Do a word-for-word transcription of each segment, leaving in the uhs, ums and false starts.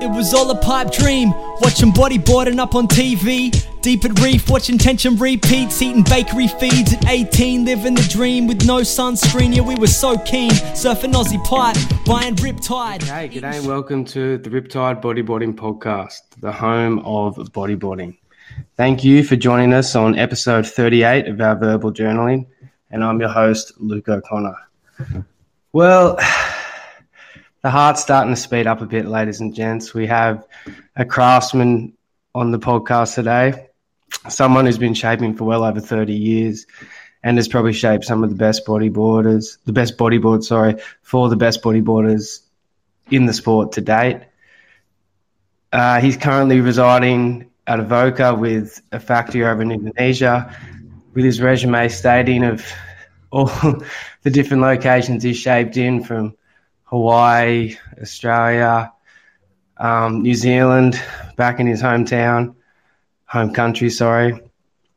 It was all a pipe dream, watching bodyboarding up on T V. Deep at reef, watching tension repeats, eating bakery feeds at eighteen, living the dream with no sunscreen. Yeah, we were so keen, surfing Aussie pipe, buying Riptide. Hey, g'day and welcome to the Riptide Bodyboarding Podcast, the home of bodyboarding. Thank you for joining us on episode thirty-eight of our verbal journaling, and I'm your host, Luke O'Connor. Well, the heart's starting to speed up a bit, ladies and gents. We have a craftsman on the podcast today, someone who's been shaping for well over thirty years and has probably shaped some of the best bodyboarders, the best bodyboard, sorry, for the best bodyboarders in the sport to date. Uh, he's currently residing at Avoca with a factory over in Indonesia, with his resume stating of all the different locations he's shaped in, from Hawaii, Australia, um, New Zealand, back in his hometown, home country, sorry.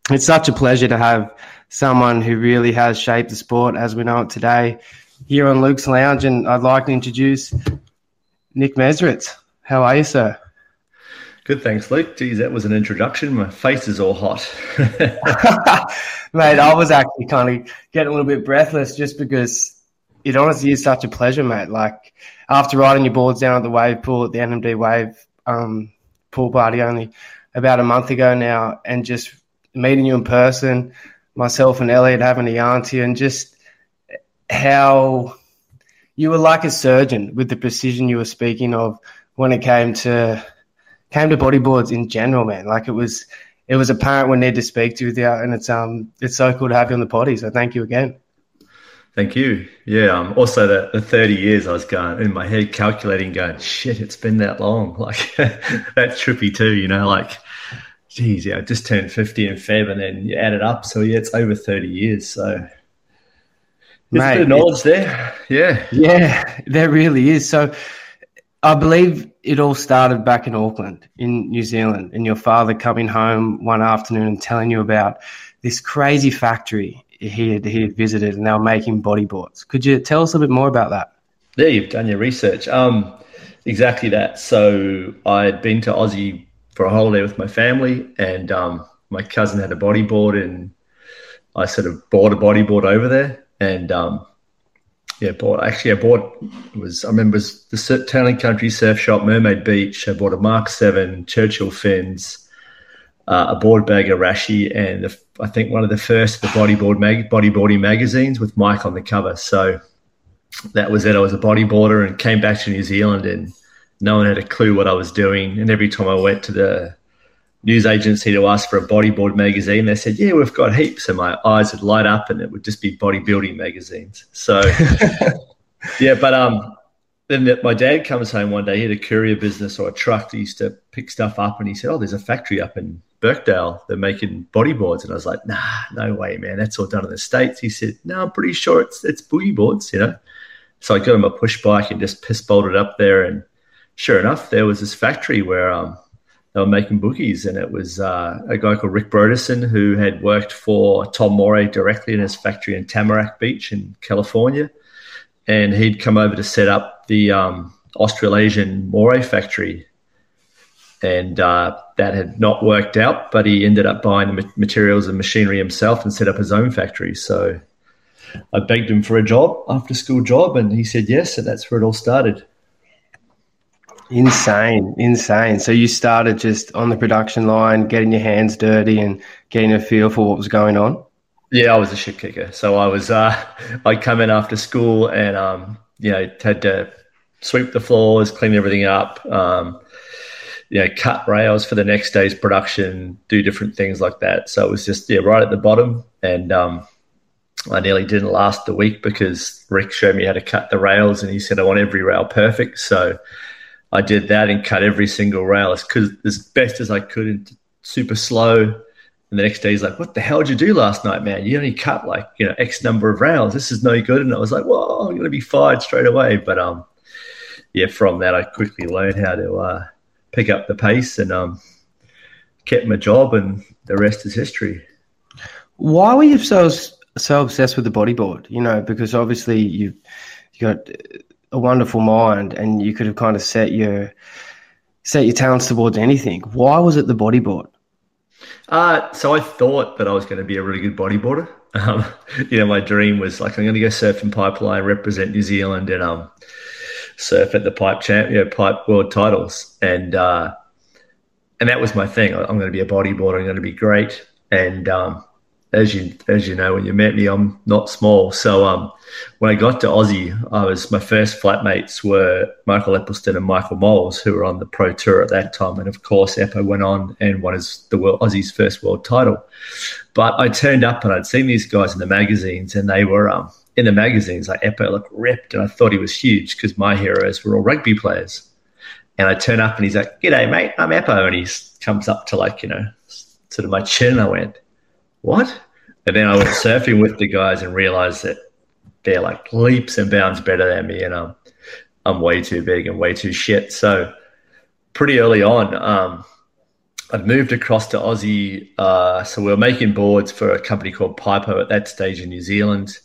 It's such a pleasure to have someone who really has shaped the sport as we know it today here on Luke's Lounge, and I'd like to introduce Nick Meseritz. How are you, sir? Good, thanks, Luke. Geez, that was an introduction. My face is all hot. Mate, I was actually kind of getting a little bit breathless just because it honestly is such a pleasure, mate. Like, after riding your boards down at the Wave Pool at the N M D Wave um, pool party only about a month ago now, and just meeting you in person, myself and Elliot having a yarn to you, and just how you were like a surgeon with the precision you were speaking of when it came to came to bodyboards in general, man. Like, it was it was apparent we needed to speak to you there, and it's um it's so cool to have you on the potty. So thank you again. Thank you. Yeah. Um, also, the, the thirty years I was going in my head calculating, going, shit, it's been that long. Like, that's trippy too, you know, like, geez, yeah, I just turned fifty in Feb and then you add it up. So, yeah, it's over thirty years. So, there's Mate, a bit of knowledge there. Yeah. Yeah, there really is. So, I believe it all started back in Auckland, in New Zealand, and your father coming home one afternoon and telling you about this crazy factory He had, he had visited, and they were making bodyboards. Could you tell us a bit more about that? Yeah, you've done your research. Um, exactly that. So I had been to Aussie for a holiday with my family, and um, my cousin had a bodyboard, and I sort of bought a bodyboard over there. And um, yeah, bought actually I bought it was I remember it was the Town and Country Surf Shop, Mermaid Beach. I bought a Mark Seven Churchill Fins, uh, a board bag, a Rashi, and the I think one of the first of the bodyboard mag- bodyboarding magazines with Mike on the cover. So that was it. I was a bodyboarder and came back to New Zealand, and no one had a clue what I was doing. And every time I went to the news agency to ask for a bodyboard magazine, they said, yeah, we've got heaps. And my eyes would light up and it would just be bodybuilding magazines. So, yeah, but um, then the, my dad comes home one day. He had a courier business or a truck that used to pick stuff up, and he said, oh, there's a factory up in Burkdale, they're making bodyboards. And I was like, nah, no way, man. That's all done in the States. He said, no, I'm pretty sure it's it's boogie boards, you know. So I got him a push bike and just piss bolted up there. And sure enough, there was this factory where um, they were making boogies. And it was uh, a guy called Rick Broderson, who had worked for Tom Mora directly in his factory in Tamarack Beach in California. And he'd come over to set up the um, Australasian Mora factory. And uh, that had not worked out, but he ended up buying the materials and machinery himself and set up his own factory. So I begged him for a job, after school job, and he said yes, and that's where it all started. Insane, insane. So you started just on the production line, getting your hands dirty and getting a feel for what was going on? Yeah, I was a shit kicker. So I was, uh, I'd come in after school and, um, you know, had to sweep the floors, clean everything up, um, you know, cut rails for the next day's production, do different things like that. So it was just, yeah, right at the bottom. And um, I nearly didn't last the week because Rick showed me how to cut the rails, and he said, I want every rail perfect. So I did that and cut every single rail as, as best as I could and super slow. And the next day he's like, what the hell did you do last night, man? You only cut like, you know, X number of rails. This is no good. And I was like, well, I'm going to be fired straight away. But um, yeah, from that, I quickly learned how to uh, – pick up the pace and um, kept my job, and the rest is history. Why were you so so obsessed with the bodyboard? You know, because obviously you've you got a wonderful mind, and you could have kind of set your set your talents towards anything. Why was it the bodyboard? Uh, so I thought that I was going to be a really good bodyboarder. Um, you know, my dream was like, I'm going to go surf in Pipeline, represent New Zealand, and um, surf at the Pipe Champ, you know, Pipe World Titles. And uh, and that was my thing. I'm going to be a bodyboarder. I'm going to be great. And um, as you as you know, when you met me, I'm not small. So um, when I got to Aussie, I was my first flatmates were Michael Eppleston and Michael Moles, who were on the Pro Tour at that time. And, of course, Eppo went on and won his, the world, Aussie's first world title. But I turned up and I'd seen these guys in the magazines, and they were um, in the magazines. Like, Eppo looked ripped, and I thought he was huge because my heroes were all rugby players. And I turn up and he's like, "G'day, mate, I'm Eppo." And he comes up to, like, you know, sort of my chin, and I went, "What?" And then I went surfing with the guys and realized that they're like leaps and bounds better than me, and um, I'm way too big and way too shit. So pretty early on, um, I'd moved across to Aussie. Uh, so we were making boards for a company called Pipo at that stage in New Zealand.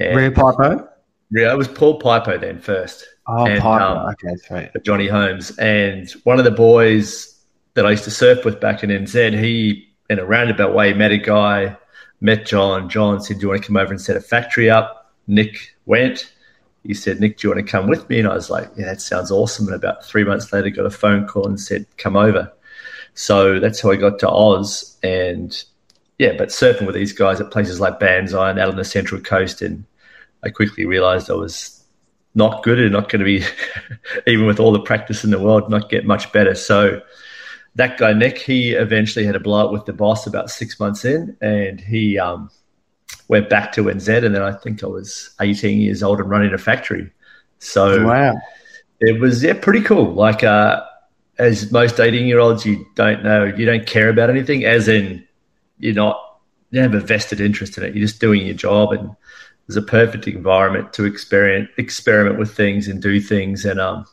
And Rio Piper? Yeah, it was Paul Pipo then first. Oh, and, Piper. Um, okay, that's right. Johnny Holmes. And one of the boys that I used to surf with back in N Z, he, in a roundabout way, met a guy, met John. John said, "Do you want to come over and set a factory up?" Nick went. He said, "Nick, do you want to come with me?" And I was like, "Yeah, that sounds awesome." And about three months later, got a phone call and said, "Come over." So that's how I got to Oz. And, yeah, but surfing with these guys at places like Banzai and out on the Central Coast, and I quickly realized I was not good and not going to be, even with all the practice in the world, not get much better. So that guy, Nick, he eventually had a blowout with the boss about six months in, and he um, went back to N Z, and then I think I was eighteen years old and running a factory. So wow. It was yeah, pretty cool. Like uh, as most eighteen-year-olds, you don't know, you don't care about anything, as in you're not, you don't have a vested interest in it. You're just doing your job, and it was a perfect environment to experiment, experiment with things and do things and um.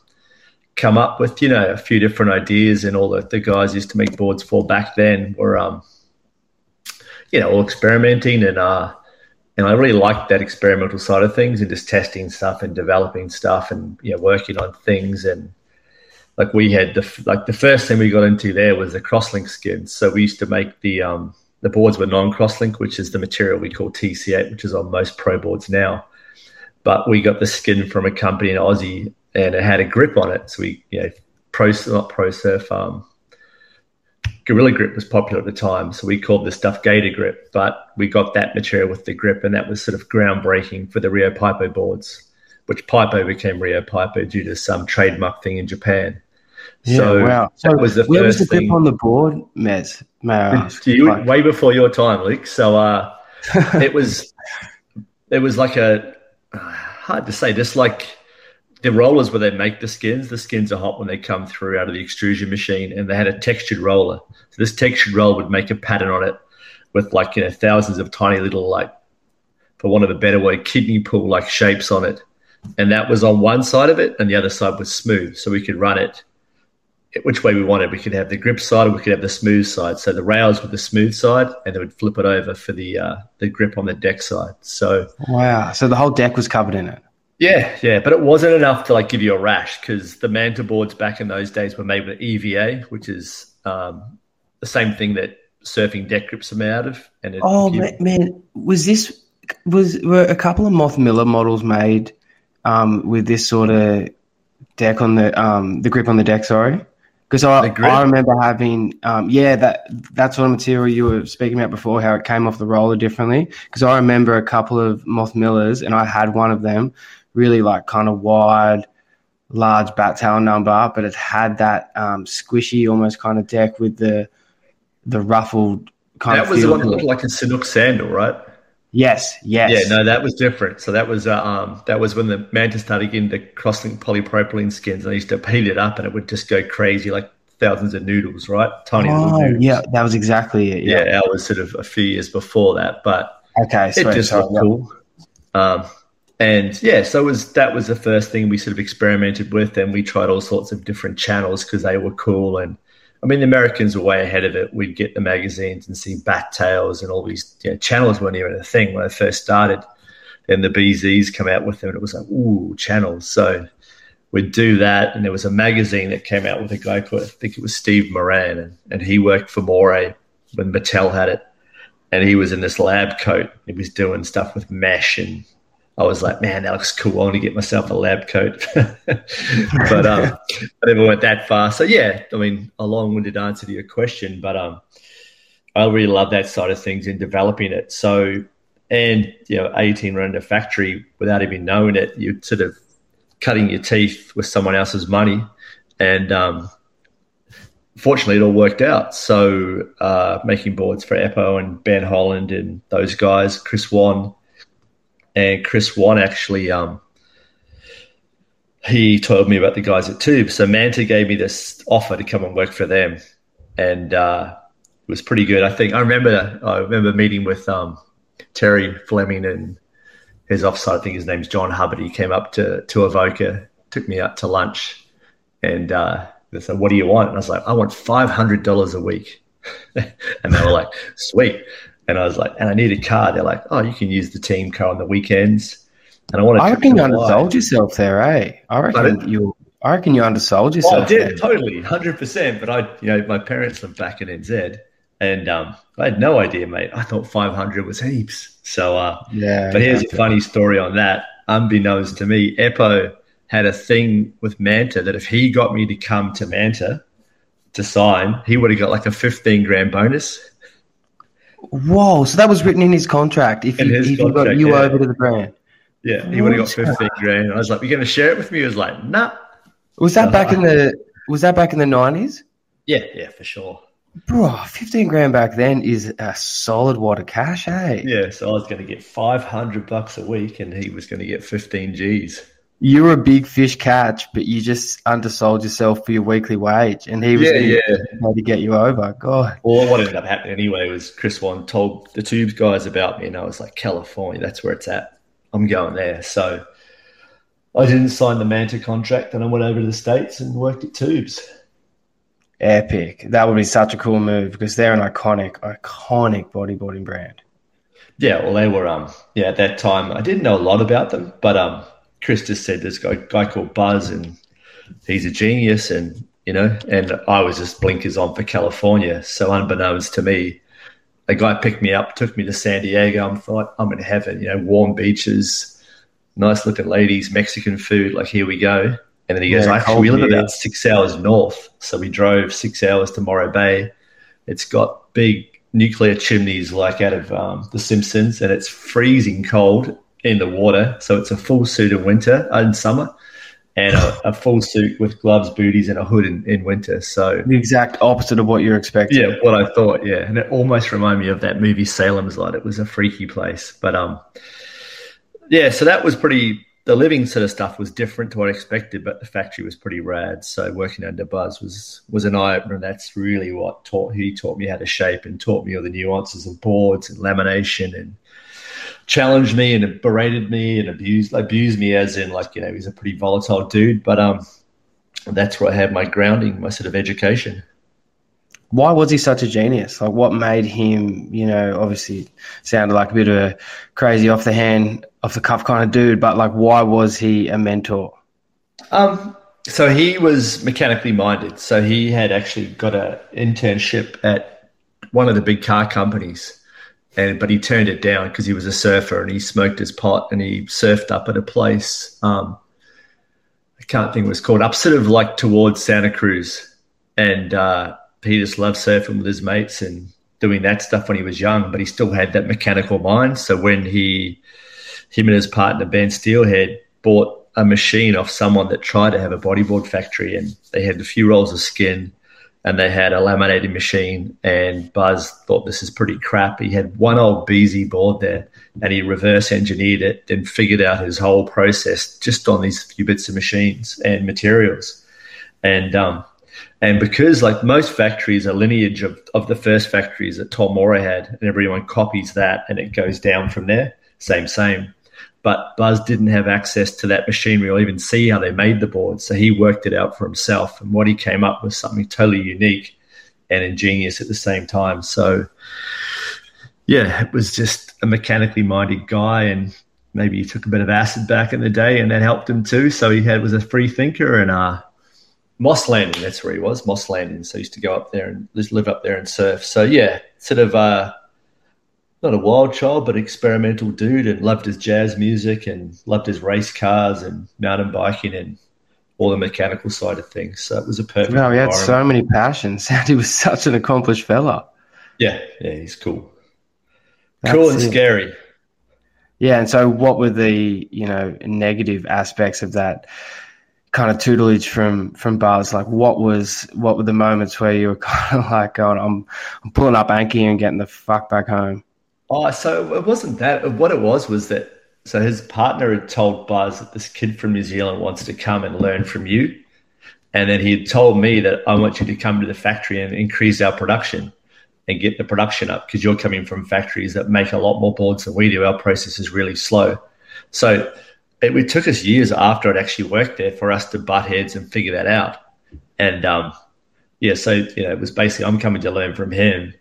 come up with, you know, a few different ideas, and all the, the guys used to make boards for back then were, um, you know, all experimenting, and uh, and I really liked that experimental side of things and just testing stuff and developing stuff and, you know, working on things. And like we had the like the first thing we got into there was the crosslink skins. So we used to make the um the boards were non-crosslink, which is the material we call T C eight, which is on most pro boards now. But we got the skin from a company in Aussie, and it had a grip on it. So we, you know, pro, not pro surf, um, Gorilla Grip was popular at the time. So we called the stuff Gator Grip, but we got that material with the grip, and that was sort of groundbreaking for the Rio Piper boards, which Pipo became Rio Piper due to some trademark thing in Japan. Yeah, so wow. So that was the where first was the grip thing on the board, Mez? May I ask? You, way before your time, Luke. So uh, it was, it was like a, hard to say, just like, the rollers where they make the skins, the skins are hot when they come through out of the extrusion machine, and they had a textured roller. So this textured roll would make a pattern on it with, like, you know, thousands of tiny little, like, for want of a better word, kidney pool-like shapes on it. And that was on one side of it, and the other side was smooth. So we could run it which way we wanted. We could have the grip side, or we could have the smooth side. So the rails were the smooth side, and they would flip it over for the uh, the grip on the deck side. So wow. So the whole deck was covered in it. Yeah, yeah, but it wasn't enough to, like, give you a rash, because the Manta boards back in those days were made with E V A, which is um, the same thing that surfing deck grips are made out of. And it, oh, you, man, man, was this was were a couple of Moth Miller models made um, with this sort of deck on the um, the grip on the deck? Sorry, because I I remember having um, yeah that that sort of material you were speaking about before, how it came off the roller differently. Because I remember a couple of Moth Millers, and I had one of them. Really like kind of wide, large bat tail number, but it had that um, squishy almost kind of deck with the the ruffled kind that of That was the one that looked like a Sanuk sandal, right? Yes, yes. Yeah, no, that was different. So that was uh, um, that was when the Manta started getting the crosslink polypropylene skins. They used to heat it up and it would just go crazy, like thousands of noodles, right? Tiny oh, little noodles. Yeah, that was exactly it. Yeah, yeah, that was sort of a few years before that, but okay, so it just sorry, looked yeah. cool. Um And, yeah, so it was, that was the first thing we sort of experimented with, and we tried all sorts of different channels because they were cool. And, I mean, the Americans were way ahead of it. We'd get the magazines and see bat tails and all these, you know, channels weren't even a thing when I first started. Then the B Zs come out with them, and it was like, ooh, channels. So we'd do that. And there was a magazine that came out with a guy called, I think it was Steve Moran, and, and he worked for Mora when Mattel had it. And he was in this lab coat. He was doing stuff with mesh, and I was like, man, that looks cool. I want to get myself a lab coat. But um, I never went that far. So, yeah, I mean, a long-winded answer to your question, but um, I really love that side of things in developing it. So, and, you know, eighteen running a factory without even knowing it, you're sort of cutting your teeth with someone else's money. And um, fortunately, it all worked out. So uh, making boards for Eppo and Ben Holland and those guys, Chris Wan. And Chris Wan actually, um, he told me about the guys at Tubes. So Manta gave me this offer to come and work for them, and uh, it was pretty good. I think I remember. I remember meeting with um, Terry Fleming and his offsite. I think his name's John Hubbard. He came up to to Avoca, took me out to lunch, and uh, they said, "What do you want?" And I was like, "I want five hundred dollars a week," and they were like, "Sweet." And I was like, and I need a car. They're like, oh, you can use the team car on the weekends. And I want to. I reckon you undersold yourself there, eh? I reckon you. I reckon you undersold yourself. I did totally, hundred percent. But I, you know, my parents live back in N Z, and um, I had no idea, mate. I thought five hundred was heaps. So uh, yeah. But here's a funny story on that. Unbeknownst to me, Eppo had a thing with Manta that if he got me to come to Manta to sign, he would have got like a fifteen grand bonus. Whoa! So that was written in his contract. If, he, his if contract, he got you yeah. over to the brand, yeah, he would have got fifteen grand. And I was like, "You're going to share it with me?" He was like, "Nah." Was that back like, in the Was that back in the nineties? Yeah, yeah, for sure, bro. Fifteen grand back then is a solid wad of cash, eh? Yeah. So I was going to get five hundred bucks a week, and he was going to get fifteen G's. You were a big fish catch, but you just undersold yourself for your weekly wage, and he was yeah, yeah. trying to get you over. God. Well, what ended up happening anyway was Chris Wan told the Tubes guys about me, and I was like, California, that's where it's at. I'm going there. So I didn't sign the Manta contract, and I went over to the States and worked at Tubes. Epic. That would be such a cool move because they're an iconic, iconic bodyboarding brand. Yeah, well, they were, um, yeah, at that time, I didn't know a lot about them, but, um, Chris just said there's a guy called Buzz and he's a genius, and, you know, and I was just blinkers on for California. So unbeknownst to me, a guy picked me up, took me to San Diego. I'm thought I'm in heaven, you know, warm beaches, nice looking ladies, Mexican food, like here we go. And then he goes, yeah, we live about six hours north. So we drove six hours to Morro Bay. It's got big nuclear chimneys like out of um, The Simpsons, and it's freezing cold in the water, so it's a full suit in winter and summer, and a, a full suit with gloves, booties, and a hood in, in winter. So the exact opposite of what you're expecting. Yeah, what I thought. Yeah, and it almost reminded me of that movie Salem's Lot. It was a freaky place, but um, yeah. So that was pretty. The living sort of stuff was different to what I expected, but the factory was pretty rad. So working under Buzz was was an eye opener. That's really what taught. He taught me how to shape and taught me all the nuances of boards and lamination and. Challenged me and berated me and abused abused me as in, like, you know, he's a pretty volatile dude. But um, that's where I had my grounding, my sort of education. Why was he such a genius? Like, what made him, you know, obviously sounded like a bit of a crazy off the hand, off the cuff kind of dude, but, like, why was he a mentor? Um, so he was mechanically minded. So he had actually got an internship at one of the big car companies. And, but he turned it down because he was a surfer and he smoked his pot and he surfed up at a place, um, I can't think what it's called, up sort of like towards Santa Cruz. And uh, he just loved surfing with his mates and doing that stuff when he was young, but he still had that mechanical mind. So when he, him and his partner, Ben Steelhead, bought a machine off someone that tried to have a bodyboard factory, and they had a few rolls of skin. And they had a laminating machine, and Buzz thought this is pretty crap. He had one old B Z board there, and he reverse engineered it, then figured out his whole process just on these few bits of machines and materials. And um, and because, like, most factories are lineage of, of the first factories that Tom Mora had, and everyone copies that, and it goes down from there, same, same. But Buzz didn't have access to that machinery or even see how they made the board. So he worked it out for himself. And what he came up with was something totally unique and ingenious at the same time. So, yeah, it was just a mechanically minded guy. And maybe he took a bit of acid back in the day, and that helped him too. So he had was a free thinker, and uh, Moss Landing, that's where he was, Moss Landing. So he used to go up there and just live up there and surf. So yeah, sort of uh, not a wild child, but experimental dude, and loved his jazz music and loved his race cars and mountain biking and all the mechanical side of things. So it was a perfect No, he had so many passions. He was such an accomplished fella. Yeah, yeah, he's cool. That's cool and it. Scary. Yeah, and so what were the, you know, negative aspects of that kind of tutelage from from Buzz? Like, what was what were the moments where you were kind of like, "God, I'm I'm pulling up Anki and getting the fuck back home"? Oh, so it wasn't that. What it was was that. So his partner had told Buzz that this kid from New Zealand wants to come and learn from you, and then he had told me that I want you to come to the factory and increase our production. And get the production up, because you're coming from factories that make a lot more boards than we do. Our process is really slow. So it, it took us years after I'd actually worked there for us to butt heads and figure that out. And, um, yeah, so, you know, it was basically I'm coming to learn from him,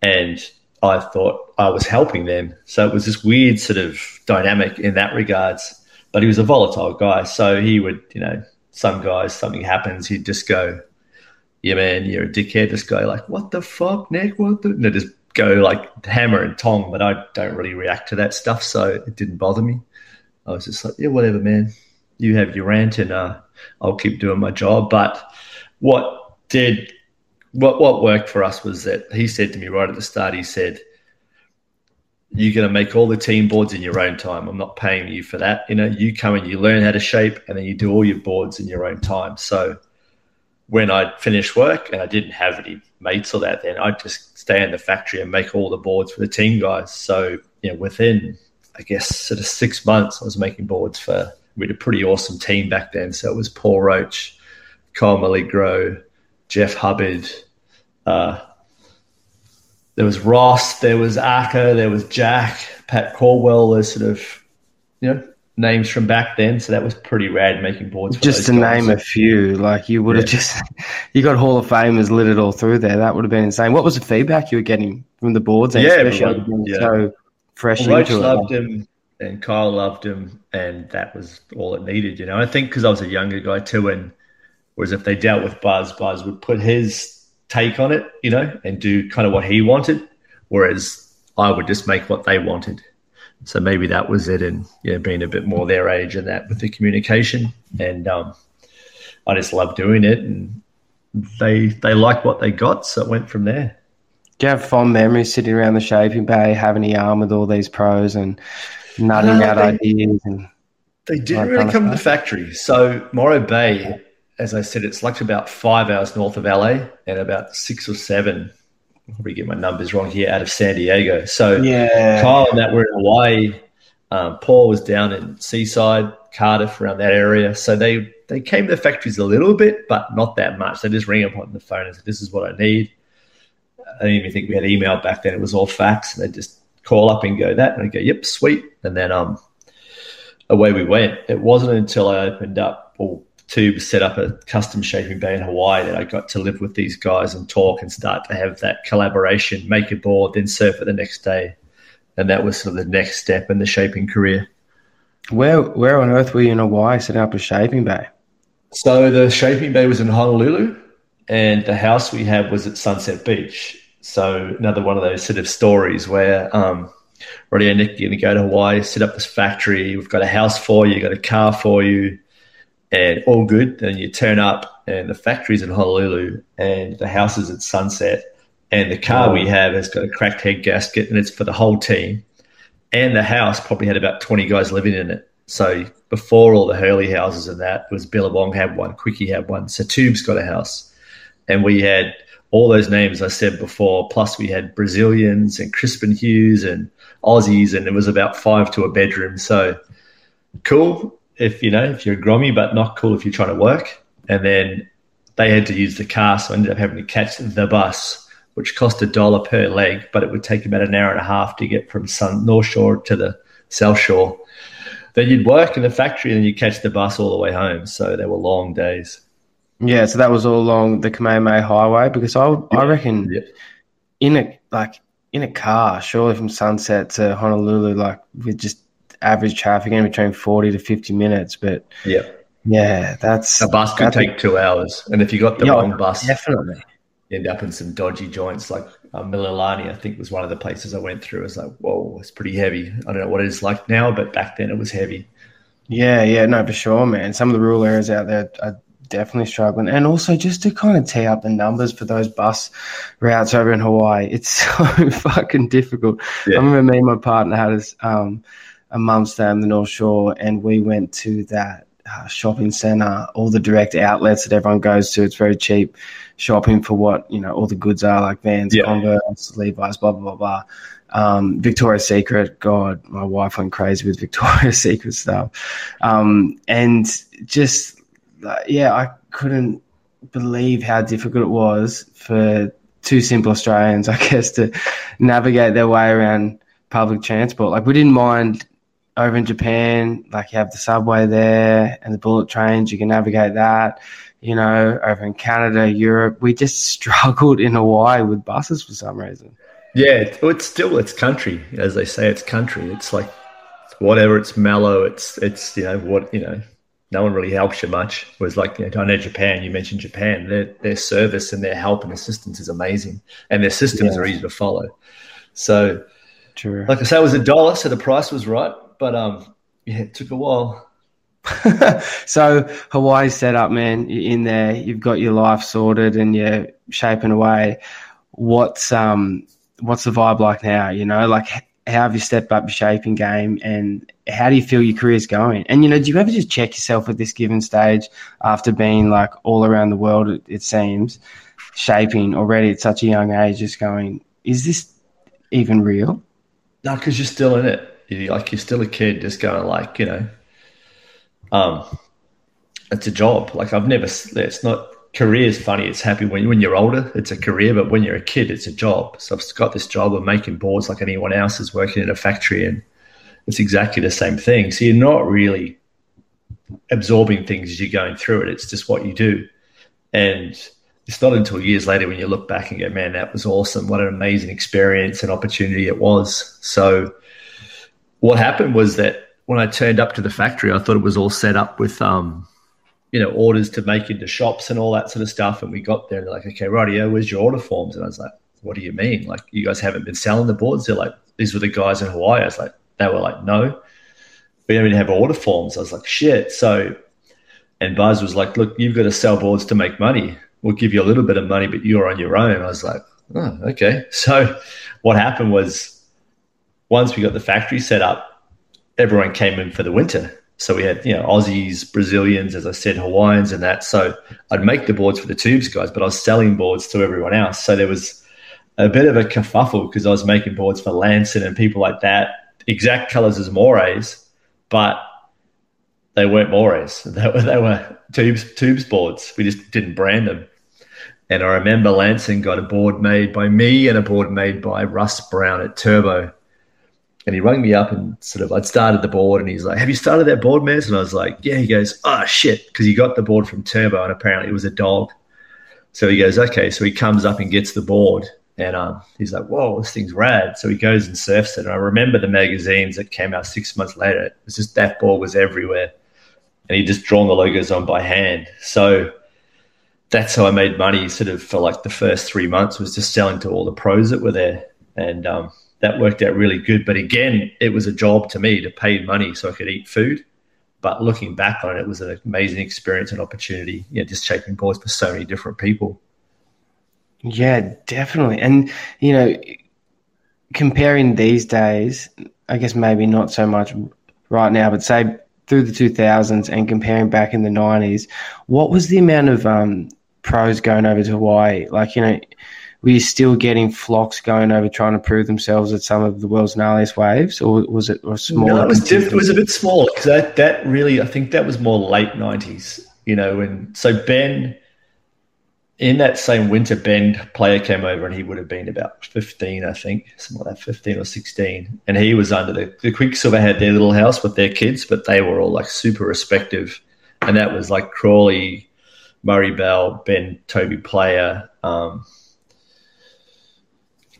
and I thought I was helping them. So it was this weird sort of dynamic in that regards. But he was a volatile guy. So he would, you know, some guys, something happens, he'd just go, "Yeah, man, you're a dickhead." Just go like, "What the fuck, Nick? What the?" And I just go like hammer and tong, but I don't really react to that stuff, so it didn't bother me. I was just like, "Yeah, whatever, man. You have your rant, and uh, I'll keep doing my job." But what did what what worked for us was that he said to me right at the start, he said, "You're gonna make all the team boards in your own time. I'm not paying you for that. You know, you come and you learn how to shape, and then you do all your boards in your own time." So when I'd finish work and I didn't have any mates or that, then I'd just stay in the factory and make all the boards for the team guys. So, you know, within, I guess, sort of six months, I was making boards for, we had a pretty awesome team back then. So it was Paul Roach, Kyle Maligro, Jeff Hubbard. Uh, there was Ross, there was Arca, there was Jack, Pat Corwell, those sort of, you know, names from back then, so that was pretty rad making boards. For just to guys. Name a few, like you would yeah. have just, you got Hall of Famers littered all through there. That would have been insane. What was the feedback you were getting from the boards? And yeah, everyone, yeah. So fresh. Well, Roach loved it. him, and Kyle loved him, and that was all it needed. You know, I think because I was a younger guy too, and whereas if they dealt with Buzz, Buzz would put his take on it, you know, and do kind of what he wanted, whereas I would just make what they wanted. So maybe that was it, and yeah, being a bit more their age and that with the communication, and um, I just loved doing it, and they they liked what they got, so it went from there. Do you have fond memories sitting around the shaping bay, having a yarn with all these pros and nutting no, out they, ideas? And they didn't really come to the factory. So Morro Bay, as I said, it's like about five hours north of L A and about six or seven. I'll probably get my numbers wrong here, out of San Diego. So yeah. Kyle and that were in Hawaii. Um, Paul was down in Seaside, Cardiff, around that area. So they, they came to the factories a little bit, but not that much. They just rang up on the phone and said, "This is what I need." I didn't even think we had email back then. It was all fax. And they'd just call up and go that. And I'd go, "Yep, sweet." And then um, away we went. It wasn't until I opened up or Tubes set up a custom shaping bay in Hawaii that I got to live with these guys and talk and start to have that collaboration, make a board, then surf it the next day. And that was sort of the next step in the shaping career. Where where on earth were you in Hawaii setting up a shaping bay? So the shaping bay was in Honolulu, and the house we had was at Sunset Beach. So another one of those sort of stories where um, Roddy and Nick are going to go to Hawaii, set up this factory. We've got a house for you, you've got a car for you. And all good. Then you turn up, and the factory's in Honolulu, and the house is at Sunset, and the car we have has got a cracked head gasket, and it's for the whole team. And the house probably had about twenty guys living in it. So before all the Hurley houses and that, it was Billabong had one, Quickie had one, so Tubes got a house. And we had all those names I said before, plus we had Brazilians and Crispin Hughes and Aussies, and it was about five to a bedroom. So cool. If you know, if you're grommy, but not cool if you're trying to work. And then they had to use the car, so I ended up having to catch the bus, which cost a dollar per leg, but it would take about an hour and a half to get from sun north shore to the south shore. Then you'd work in the factory, and then you'd catch the bus all the way home. So they were long days. Yeah, so that was all along the Kamehameha Highway, because I yeah. I reckon yeah. in a like in a car, surely from Sunset to Honolulu, like we just average traffic going to be between forty to fifty minutes. But yeah, yeah, that's a bus could take two hours, and if you got the yeah, wrong bus, definitely you end up in some dodgy joints. Like uh, Mililani, I think, was one of the places I went through. It's like, whoa, it's pretty heavy. I don't know what it is like now, but back then it was heavy. Yeah, yeah, no, for sure, man. Some of the rural areas out there are definitely struggling. And also just to kind of tee up the numbers for those bus routes over in Hawaii, it's so fucking difficult. Yeah. I remember me and my partner had a, um, a mum stay on the North Shore, and we went to that uh, shopping centre, all the direct outlets that everyone goes to. It's very cheap shopping for what, you know, all the goods are, like Vans, yeah. Converse, Levi's, blah, blah, blah, blah. Um, Victoria's Secret, God, my wife went crazy with Victoria's Secret stuff. Um, and just, uh, yeah, I couldn't believe how difficult it was for two simple Australians, I guess, to navigate their way around public transport. Like, we didn't mind over in Japan, like, you have the subway there and the bullet trains, you can navigate that. You know, over in Canada, Europe, we just struggled in Hawaii with buses for some reason. Yeah, it's still, it's country. As they say, it's country. It's like whatever, it's mellow. It's, it's you know, what, you know, no one really helps you much. Whereas, like, you know, I know Japan, you mentioned Japan, their their service and their help and assistance is amazing. And their systems yeah. are easy to follow. So, true. Like I say, it was a dollar, so the price was right. But, um, yeah, it took a while. So Hawaii's set up, man. You're in there. You've got your life sorted and you're shaping away. What's, um, what's the vibe like now? You know, like, how have you stepped up your shaping game and how do you feel your career's going? And, you know, do you ever just check yourself at this given stage after being, like, all around the world, it, it seems, shaping already at such a young age, just going, is this even real? No, because you're still in it. You're, like, you're still a kid just going, like, you know, um, it's a job. Like, I've never, it's not, career's funny. It's happy when, when you're older, it's a career, but when you're a kid, it's a job. So I've got this job of making boards like anyone else is working in a factory, and it's exactly the same thing. So you're not really absorbing things as you're going through it. It's just what you do. And it's not until years later when you look back and go, man, that was awesome. What an amazing experience and opportunity it was. So what happened was that when I turned up to the factory, I thought it was all set up with, um, you know, orders to make into shops and all that sort of stuff. And we got there and they're like, okay, rightio, where's your order forms? And I was like, what do you mean? Like, you guys haven't been selling the boards? They're like, these were the guys in Hawaii. I was like, they were like, no, we don't even have order forms. I was like, shit. So, and Buzz was like, look, you've got to sell boards to make money. We'll give you a little bit of money, but you're on your own. I was like, oh, okay. So what happened was once we got the factory set up, everyone came in for the winter. So we had, you know, Aussies, Brazilians, as I said, Hawaiians and that. So I'd make the boards for the Tubes guys, but I was selling boards to everyone else. So there was a bit of a kerfuffle because I was making boards for Lansing and people like that, exact colors as Mora's, but they weren't Mora's. They were, they were Tubes, Tubes boards. We just didn't brand them. And I remember Lansing got a board made by me and a board made by Russ Brown at Turbo. And he rang me up and sort of, I'd started the board and he's like, have you started that board, Mez? And I was like, yeah. He goes, oh, shit, because he got the board from Turbo and apparently it was a dog. So he goes, okay. So he comes up and gets the board and um, he's like, whoa, this thing's rad. So he goes and surfs it. And I remember the magazines that came out six months later. It was just that board was everywhere. And he'd just drawn the logos on by hand. So that's how I made money sort of for like the first three months was just selling to all the pros that were there. And, um, that worked out really good. But again, it was a job to me to pay money so I could eat food. But looking back on it, it was an amazing experience and opportunity, you know, just shaping boards for so many different people. Yeah, definitely. And, you know, comparing these days, I guess maybe not so much right now, but say through the two thousands and comparing back in the nineties, what was the amount of um, pros going over to Hawaii? Like, you know, were you still getting flocks going over trying to prove themselves at some of the world's gnarliest waves, or was it or smaller? No, it was, diff- it was a bit smaller because that, that really, I think that was more late nineties, you know. And so Ben, in that same winter, Ben Player came over and he would have been about fifteen, I think, something like that, fifteen or sixteen. And he was under the, the Quicksilver had their little house with their kids, but they were all like super respective. And that was like Crawley, Murray Bell, Ben, Toby Player, um,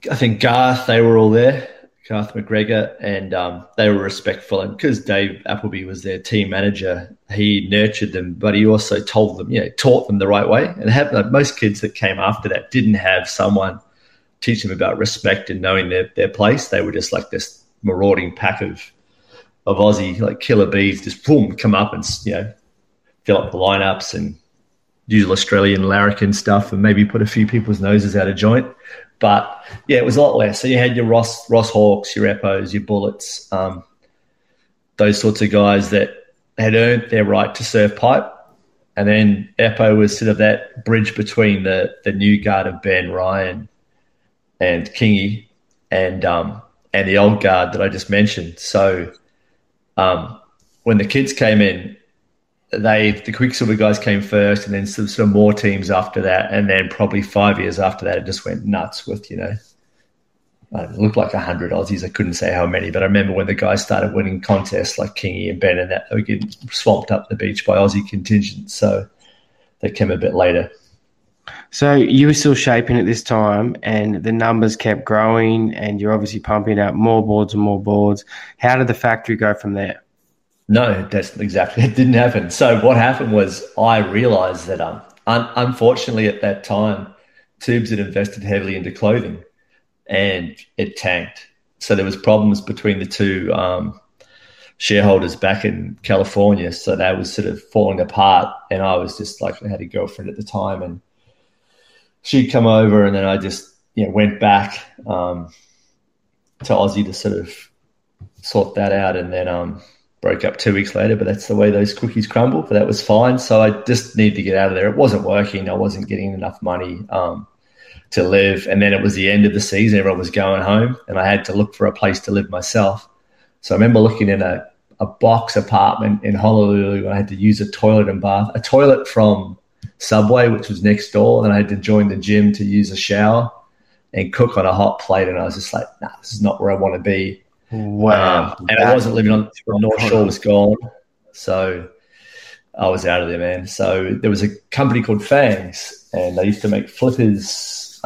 I think Garth, they were all there. Garth McGregor, and um, they were respectful. And because Dave Appleby was their team manager, he nurtured them, but he also told them, you know, taught them the right way. And have, like, most kids that came after that didn't have someone teach them about respect and knowing their, their place. They were just like this marauding pack of of Aussie, like, killer bees, just boom, come up and, you know, fill up the lineups and usual Australian larrikin stuff and maybe put a few people's noses out of joint. But, yeah, it was a lot less. So you had your Ross Ross Hawks, your Eppos, your Bullets, um, those sorts of guys that had earned their right to surf pipe. And then Eppo was sort of that bridge between the, the new guard of Ben Ryan and Kingy and um, and the old guard that I just mentioned. So um, when the kids came in, They the Quicksilver guys came first, and then some sort of more teams after that, and then probably five years after that, it just went nuts with, you know, it looked like a hundred Aussies. I couldn't say how many, but I remember when the guys started winning contests like Kingy and Ben and that, they were getting swamped up the beach by Aussie contingents, so they came a bit later. So you were still shaping at this time, and the numbers kept growing, and you're obviously pumping out more boards and more boards. How did the factory go from there? No, that's exactly, it didn't happen. So what happened was I realised that um, un- unfortunately at that time, Tubes had invested heavily into clothing and it tanked. So there was problems between the two um, shareholders back in California. So that was sort of falling apart, and I was just like, I had a girlfriend at the time, and she'd come over, and then I just, you know, went back um, to Aussie to sort of sort that out, and then um. broke up two weeks later, but that's the way those cookies crumble. But that was fine. So I just needed to get out of there. It wasn't working. I wasn't getting enough money um, to live. And then it was the end of the season. Everyone was going home, and I had to look for a place to live myself. So I remember looking in a, a box apartment in Honolulu. I had to use a toilet and bath, a toilet from Subway, which was next door. Then I had to join the gym to use a shower and cook on a hot plate. And I was just like, nah, this is not where I want to be. Wow. Um, and I wasn't living on the North Shore, was gone. So I was out of there, man. So there was a company called Fangs, and they used to make flippers,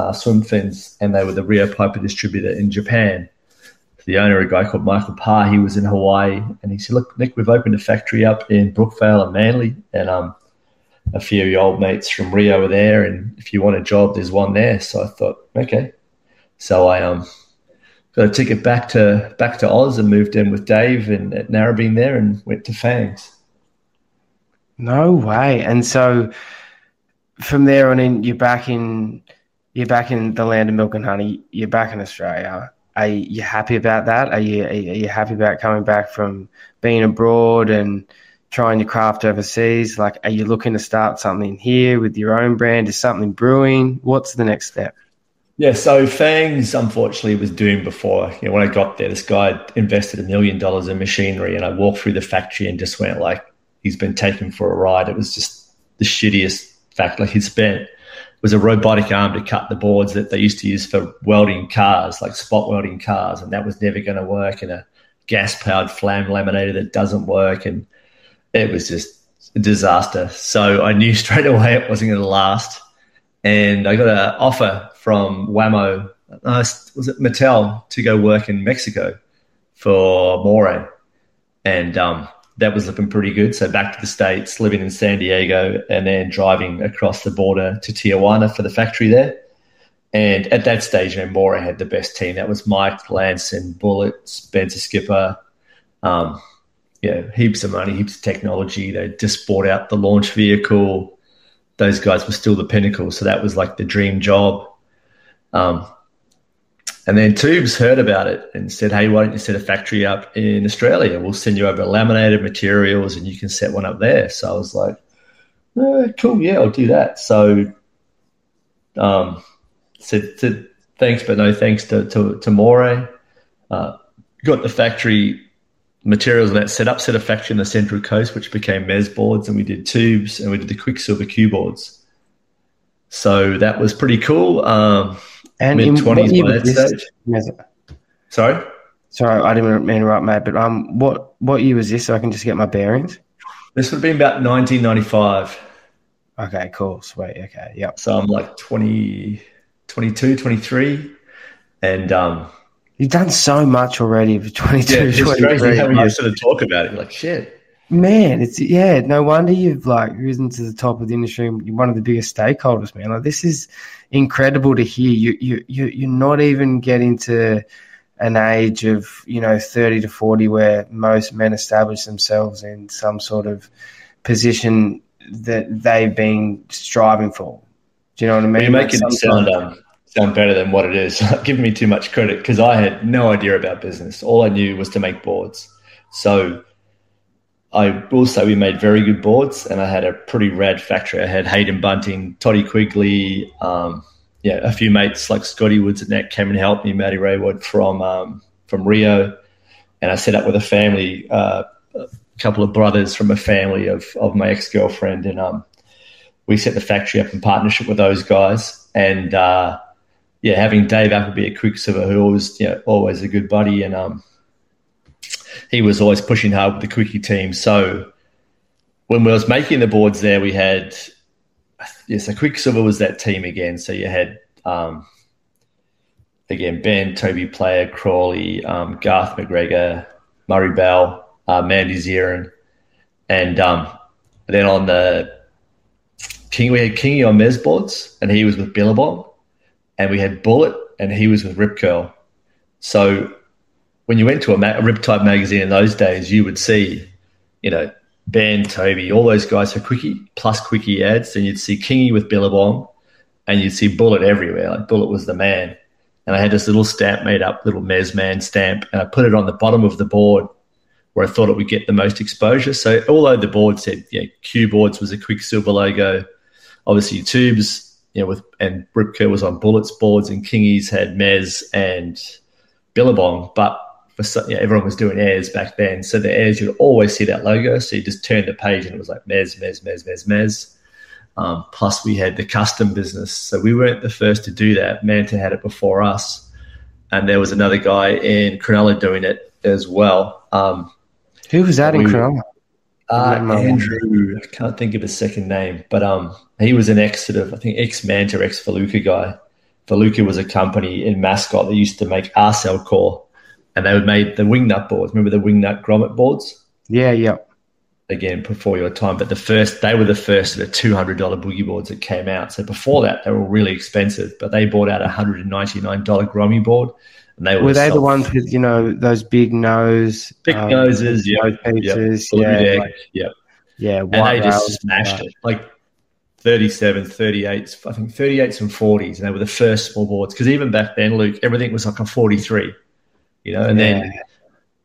uh, swim fins, and they were the Rio Piper distributor in Japan. The owner, a guy called Michael Parr, he was in Hawaii, and he said, look, Nick, we've opened a factory up in Brookvale and Manly, and um, a few of your old mates from Rio were there, and if you want a job, there's one there. So I thought, okay. So I... um. got a ticket back to back to Oz and moved in with Dave and at Narrabeen there and went to Fangs. No way. And so from there on in, you're back in you're back in the land of milk and honey. You're back in Australia. Are you happy about that? Are you are you happy about coming back from being abroad and trying your craft overseas? Like, are you looking to start something here with your own brand? Is something brewing? What's the next step? Yeah, so Fangs, unfortunately, was doomed before. You know, when I got there, this guy invested a million dollars in machinery, and I walked through the factory and just went like, he's been taken for a ride. It was just the shittiest factory. Like, he spent, it was a robotic arm to cut the boards that they used to use for welding cars, like spot welding cars, and that was never going to work, and a gas-powered flam laminator that doesn't work, and it was just a disaster. So I knew straight away it wasn't going to last. And I got an offer from WAMO, uh, was it Mattel, to go work in Mexico for Mora. And um, that was looking pretty good. So back to the States, living in San Diego, and then driving across the border to Tijuana for the factory there. And at that stage, you know, Mora had the best team. That was Mike, Lansing, Bullet, Spencer Skipper, um, you know, heaps of money, heaps of technology. They just bought out the launch vehicle. Those guys were still the pinnacle, so that was like the dream job. Um, and then Tubes heard about it and said, hey, why don't you set a factory up in Australia? We'll send you over laminated materials and you can set one up there. So I was like, eh, cool, yeah, I'll do that. So um, said, said thanks, but no thanks to, to, to Moré. Uh, got the factory materials and that set up, set a factory in the Central Coast, which became Mez boards, and we did Tubes and we did the Quicksilver Q boards. So that was pretty cool. Um, and mid-twenties by that stage. Yes. Sorry? Sorry, I didn't mean to interrupt, mate, but um, what, what year was this so I can just get my bearings? This would have been about nineteen ninety-five. Okay, cool, sweet, okay, yep. So I'm like twenty, twenty-two, twenty-three, and um, You've done so much already for twenty-two, yeah, it's twenty-three. It's crazy how we like, sort of talk about it. Like, shit. Man, it's, yeah, no wonder you've, like, risen to the top of the industry. You're one of the biggest stakeholders, man. Like, this is incredible to hear. You, you, you, you're not even getting to an age of, you know, thirty to forty where most men establish themselves in some sort of position that they've been striving for. Do you know what I mean? You're making it sound, um, sound better than what it is. Give me too much credit because I had no idea about business. All I knew was to make boards. So I will say we made very good boards, and I had a pretty rad factory. I had Hayden Bunting, Toddy Quigley, um, yeah, a few mates like Scotty Woods and that came and helped me, Matty Raywood from um, from Rio, and I set up with a family, uh, a couple of brothers from a family of of my ex girlfriend, and um, we set the factory up in partnership with those guys, and uh, yeah, having Dave Appleby at Quicksilver, who always, you know, always a good buddy, and um. He was always pushing hard with the Quickie team. So when we was making the boards there, we had – yeah, so Quicksilver was that team again. So you had, um, again, Ben, Toby Player, Crawley, um, Garth McGregor, Murray Bell, uh, Mandy Zieran. And um, then on the King, we had Kingy on Mez boards, and he was with Billabong. And we had Bullet, and he was with Rip Curl. So – when you went to a, ma- a Riptide magazine in those days, you would see, you know, Ben, Toby, all those guys for Quickie, plus Quickie ads. And you'd see Kingy with Billabong, and you'd see Bullet everywhere. Like, Bullet was the man. And I had this little stamp made up, little Mez Man stamp, and I put it on the bottom of the board where I thought it would get the most exposure. So although the board said, yeah, Q Boards was a Quicksilver logo, obviously Tubes, you know, with and Ripker was on Bullet's boards, and Kingy's had Mez and Billabong, but So, yeah, everyone was doing airs back then, so the airs you'd always see that logo. So you just turned the page and it was like Mez, Mez, Mez, Mez, Mez. Um, plus we had the custom business, so we weren't the first to do that. Manta had it before us, and there was another guy in Cronulla doing it as well. Um, Who was that we, in Cronulla? Uh, Andrew, I can't think of his second name, but um, he was an ex sort of I think ex Manta, ex Feluca guy. Feluca was a company in Mascot that used to make R C L core. And they would make the wingnut boards. Remember the wingnut grommet boards? Yeah, yeah. Again, before your time. But the first, they were the first of the two hundred dollars boogie boards that came out. So before that, they were really expensive. But they bought out a one hundred ninety-nine dollars grommy board. And they Were, were they soft. The ones with, you know, those big nose? Big um, noses, yeah. Pieces, yeah, yeah, like, yeah. Yeah, and they just smashed right. it. Like thirty-seven, thirty-eights, I think thirty-eights and forties. And they were the first small boards. Because even back then, Luke, everything was like a forty-three. You know, and yeah. then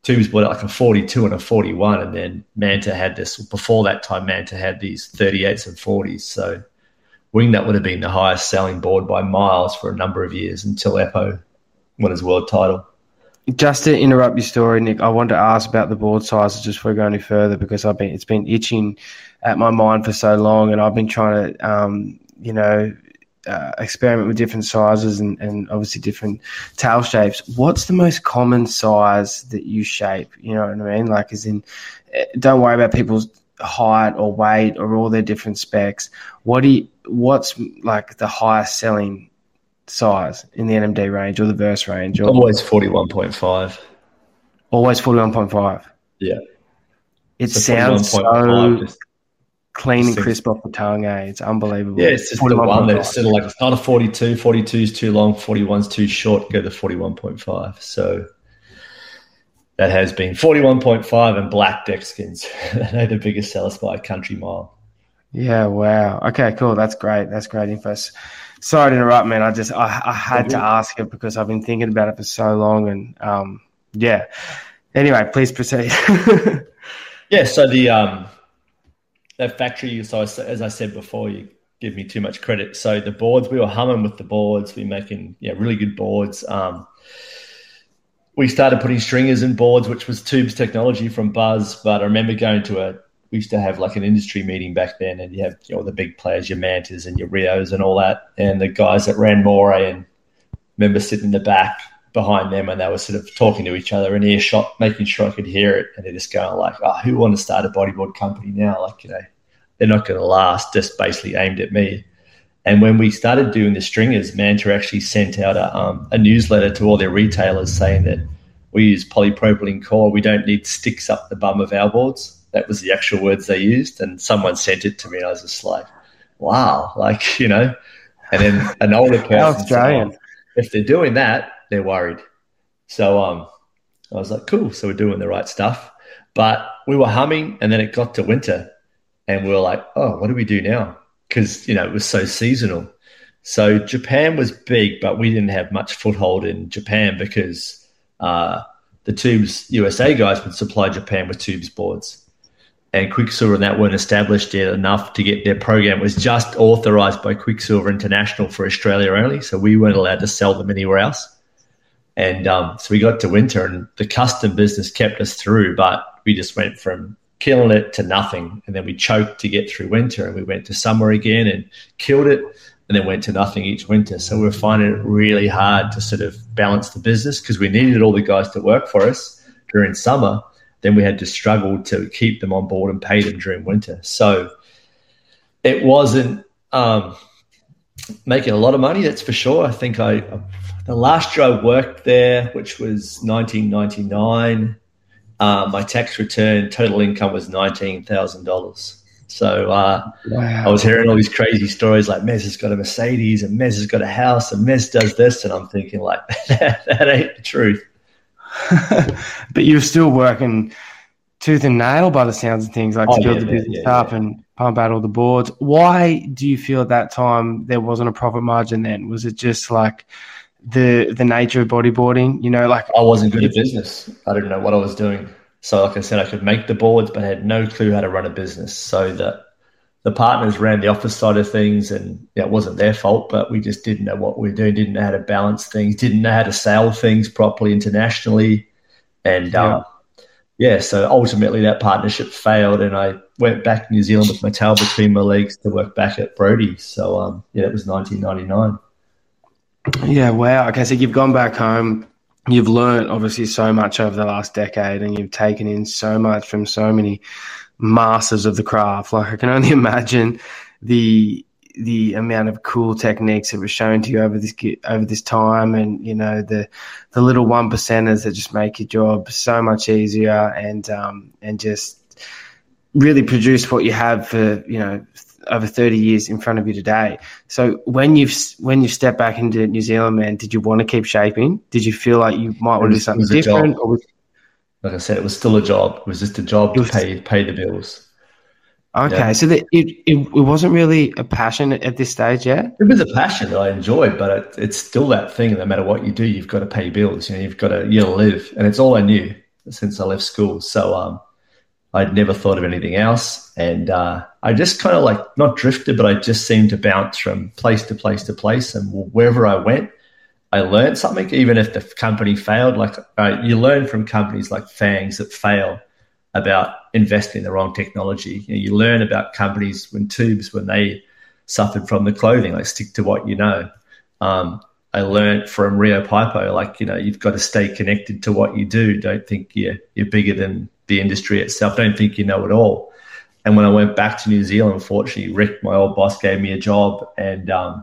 Tubes bought like a forty-two and a forty-one, and then Manta had this. Before that time, Manta had these thirty-eights and forties. So wingnut would have been the highest selling board by miles for a number of years until Eppo won his world title. Just to interrupt your story, Nick, I want to ask about the board sizes just before we go any further, because I've been it's been itching at my mind for so long, and I've been trying to, um, you know. Uh, experiment with different sizes and, and obviously different tail shapes. What's the most common size that you shape? You know what I mean? Like, as in, don't worry about people's height or weight or all their different specs. What do you, what's like the highest selling size in the N M D range or the Verse range? Or always forty-one point five. Always forty-one point five. Yeah. It so sounds so clean and crisp off the tongue, eh? It's unbelievable. Yeah, it's just the one that's sort of like, it's not a forty-two. forty-two is too long. forty-one's too short. Go to forty-one point five. So that has been forty-one point five and black deck skins. They're the biggest sellers by a country mile. Yeah, wow. Okay, cool. That's great. That's great info. Sorry to interrupt, man. I just I, I had to ask it because I've been thinking about it for so long. And, um, yeah. Anyway, please proceed. yeah, so the... um. That factory, so as I said before, you give me too much credit. So the boards, we were humming with the boards. We were making yeah, really good boards. Um, we started putting stringers in boards, which was Tubes technology from Buzz. But I remember going to a – we used to have like an industry meeting back then, and you have all you know, the big players, your Mantas and your Rios and all that, and the guys that ran Mora, and I remember sitting in the back behind them, and they were sort of talking to each other in earshot, making sure I could hear it. And they're just going like, oh, who want to start a bodyboard company now? Like, you know, they're not going to last, just basically aimed at me. And when we started doing the stringers, Manta actually sent out a, um, a newsletter to all their retailers saying that we use polypropylene core. We don't need sticks up the bum of our boards. That was the actual words they used. And someone sent it to me, and I was just like, wow, like, you know. And then an older person said, oh, if they're doing that, they're worried. So um, I was like, cool, so we're doing the right stuff. But we were humming, and then it got to winter, and we were like, oh, what do we do now? Because, you know, it was so seasonal. So Japan was big, but we didn't have much foothold in Japan because uh, the Tubes U S A guys would supply Japan with Tubes boards. And Quicksilver and that weren't established yet enough to get their program. It was just authorised by Quicksilver International for Australia only, so we weren't allowed to sell them anywhere else. And um, so we got to winter, and the custom business kept us through, but we just went from killing it to nothing, and then we choked to get through winter, and we went to summer again and killed it, and then went to nothing each winter. So we were finding it really hard to sort of balance the business because we needed all the guys to work for us during summer. Then we had to struggle to keep them on board and pay them during winter. So it wasn't um, making a lot of money, that's for sure. I think I, the last year I worked there, which was nineteen ninety-nine, uh, my tax return total income was nineteen thousand dollars. So uh, wow. I was hearing all these crazy stories like Mez has got a Mercedes and Mez has got a house and Mez does this, and I'm thinking like that, that ain't the truth. But you're still working tooth and nail by the sounds of things, like oh, to build yeah, the business yeah, yeah, up yeah. and pump out all the boards. Why do you feel at that time there wasn't a profit margin then? Was it just like the the nature of bodyboarding? You know, like I wasn't good at business. I didn't know what I was doing. So like I said, I could make the boards, but I had no clue how to run a business. So the, the partners ran the office side of things, and yeah, it wasn't their fault, but we just didn't know what we were doing, didn't know how to balance things, didn't know how to sell things properly internationally. And, yeah, um, yeah so ultimately that partnership failed, and I went back to New Zealand with my tail between my legs to work back at Brodie. So, um, yeah, it was nineteen ninety-nine. Yeah, wow. Okay, so you've gone back home. You've learned, obviously, so much over the last decade, and you've taken in so much from so many masters of the craft. Like I can only imagine the the amount of cool techniques that were shown to you over this over this time, and you know the the little one percenters that just make your job so much easier, and um and just really produce what you have for you know over thirty years in front of you today. So when you've when you step back into New Zealand, man, did you want to keep shaping? Did you feel like you might want to do something different? Or was- Like I said, it was still a job. It was just a job to pay pay the bills. Okay, yeah. So that it, it it wasn't really a passion at this stage yet? It was a passion that I enjoyed, but it, it's still that thing. No matter what you do, you've got to pay bills. You know, you've got to you know, live, and it's all I knew since I left school. So um, I'd never thought of anything else, and uh, I just kind of like not drifted, but I just seemed to bounce from place to place to place, and wherever I went, I learned something, even if the company failed. Like uh, you learn from companies like Fangs that fail about investing in the wrong technology. You know, you learn about companies when Tubes, when they suffered from the clothing, like stick to what you know. Um, I learned from Rio Pipo, like, you know, you've got to stay connected to what you do. Don't think you're, you're bigger than the industry itself. Don't think you know it all. And when I went back to New Zealand, unfortunately, Rick, my old boss, gave me a job, and um,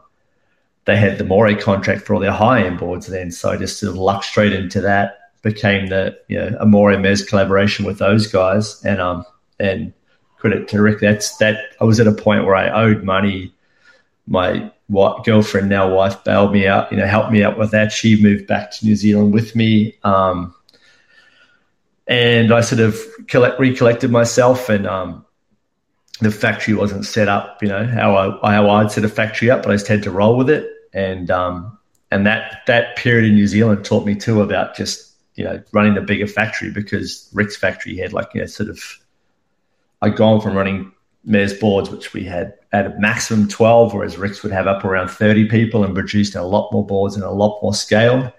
they had the Mora contract for all their high-end boards then, so I just sort of lucked straight into that. Became the you know a Mora Mez collaboration with those guys, and um and credit to Rick, that's that I was at a point where I owed money. My wife, girlfriend, now wife, bailed me out, you know, helped me out with that. She moved back to New Zealand with me, um, and I sort of collect, recollected myself, and um. The factory wasn't set up, you know, how, I, how I'd set a factory up, but I just had to roll with it. And um, and that that period in New Zealand taught me too about just, you know, running a bigger factory, because Rick's factory had like, you know, sort of, I'd gone from running Mez boards, which we had at a maximum twelve, whereas Rick's would have up around thirty people and produced a lot more boards and a lot more scale.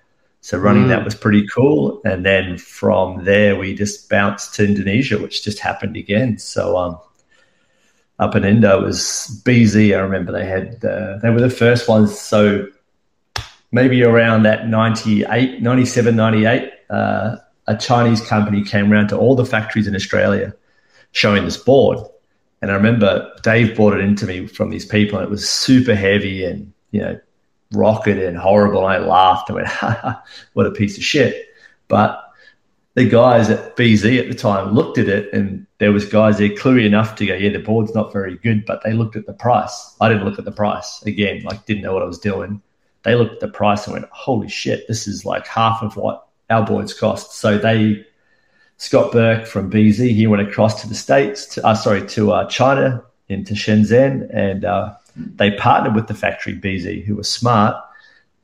So running mm. that was pretty cool. And then from there, we just bounced to Indonesia, which just happened again. So, um, up in Indo was B Z. I remember they had uh, they were the first ones. So maybe around that ninety-eight, ninety-seven, ninety-eight, uh, a Chinese company came around to all the factories in Australia showing this board, And I remember Dave brought it into me from these people, and it was super heavy and, you know, rocket and horrible. And I laughed and went, ha, ha, what a piece of shit. But the guys at B Z at the time looked at it, and there was guys there cluey enough to go, yeah, the board's not very good, but they looked at the price. I didn't look at the price. Again, like, didn't know what I was doing. They looked at the price and went, holy shit, this is like half of what our boards cost. So they, Scott Burke from B Z, he went across to the States, to, uh, sorry, to uh, China, into Shenzhen, and uh, they partnered with the factory B Z, who was smart,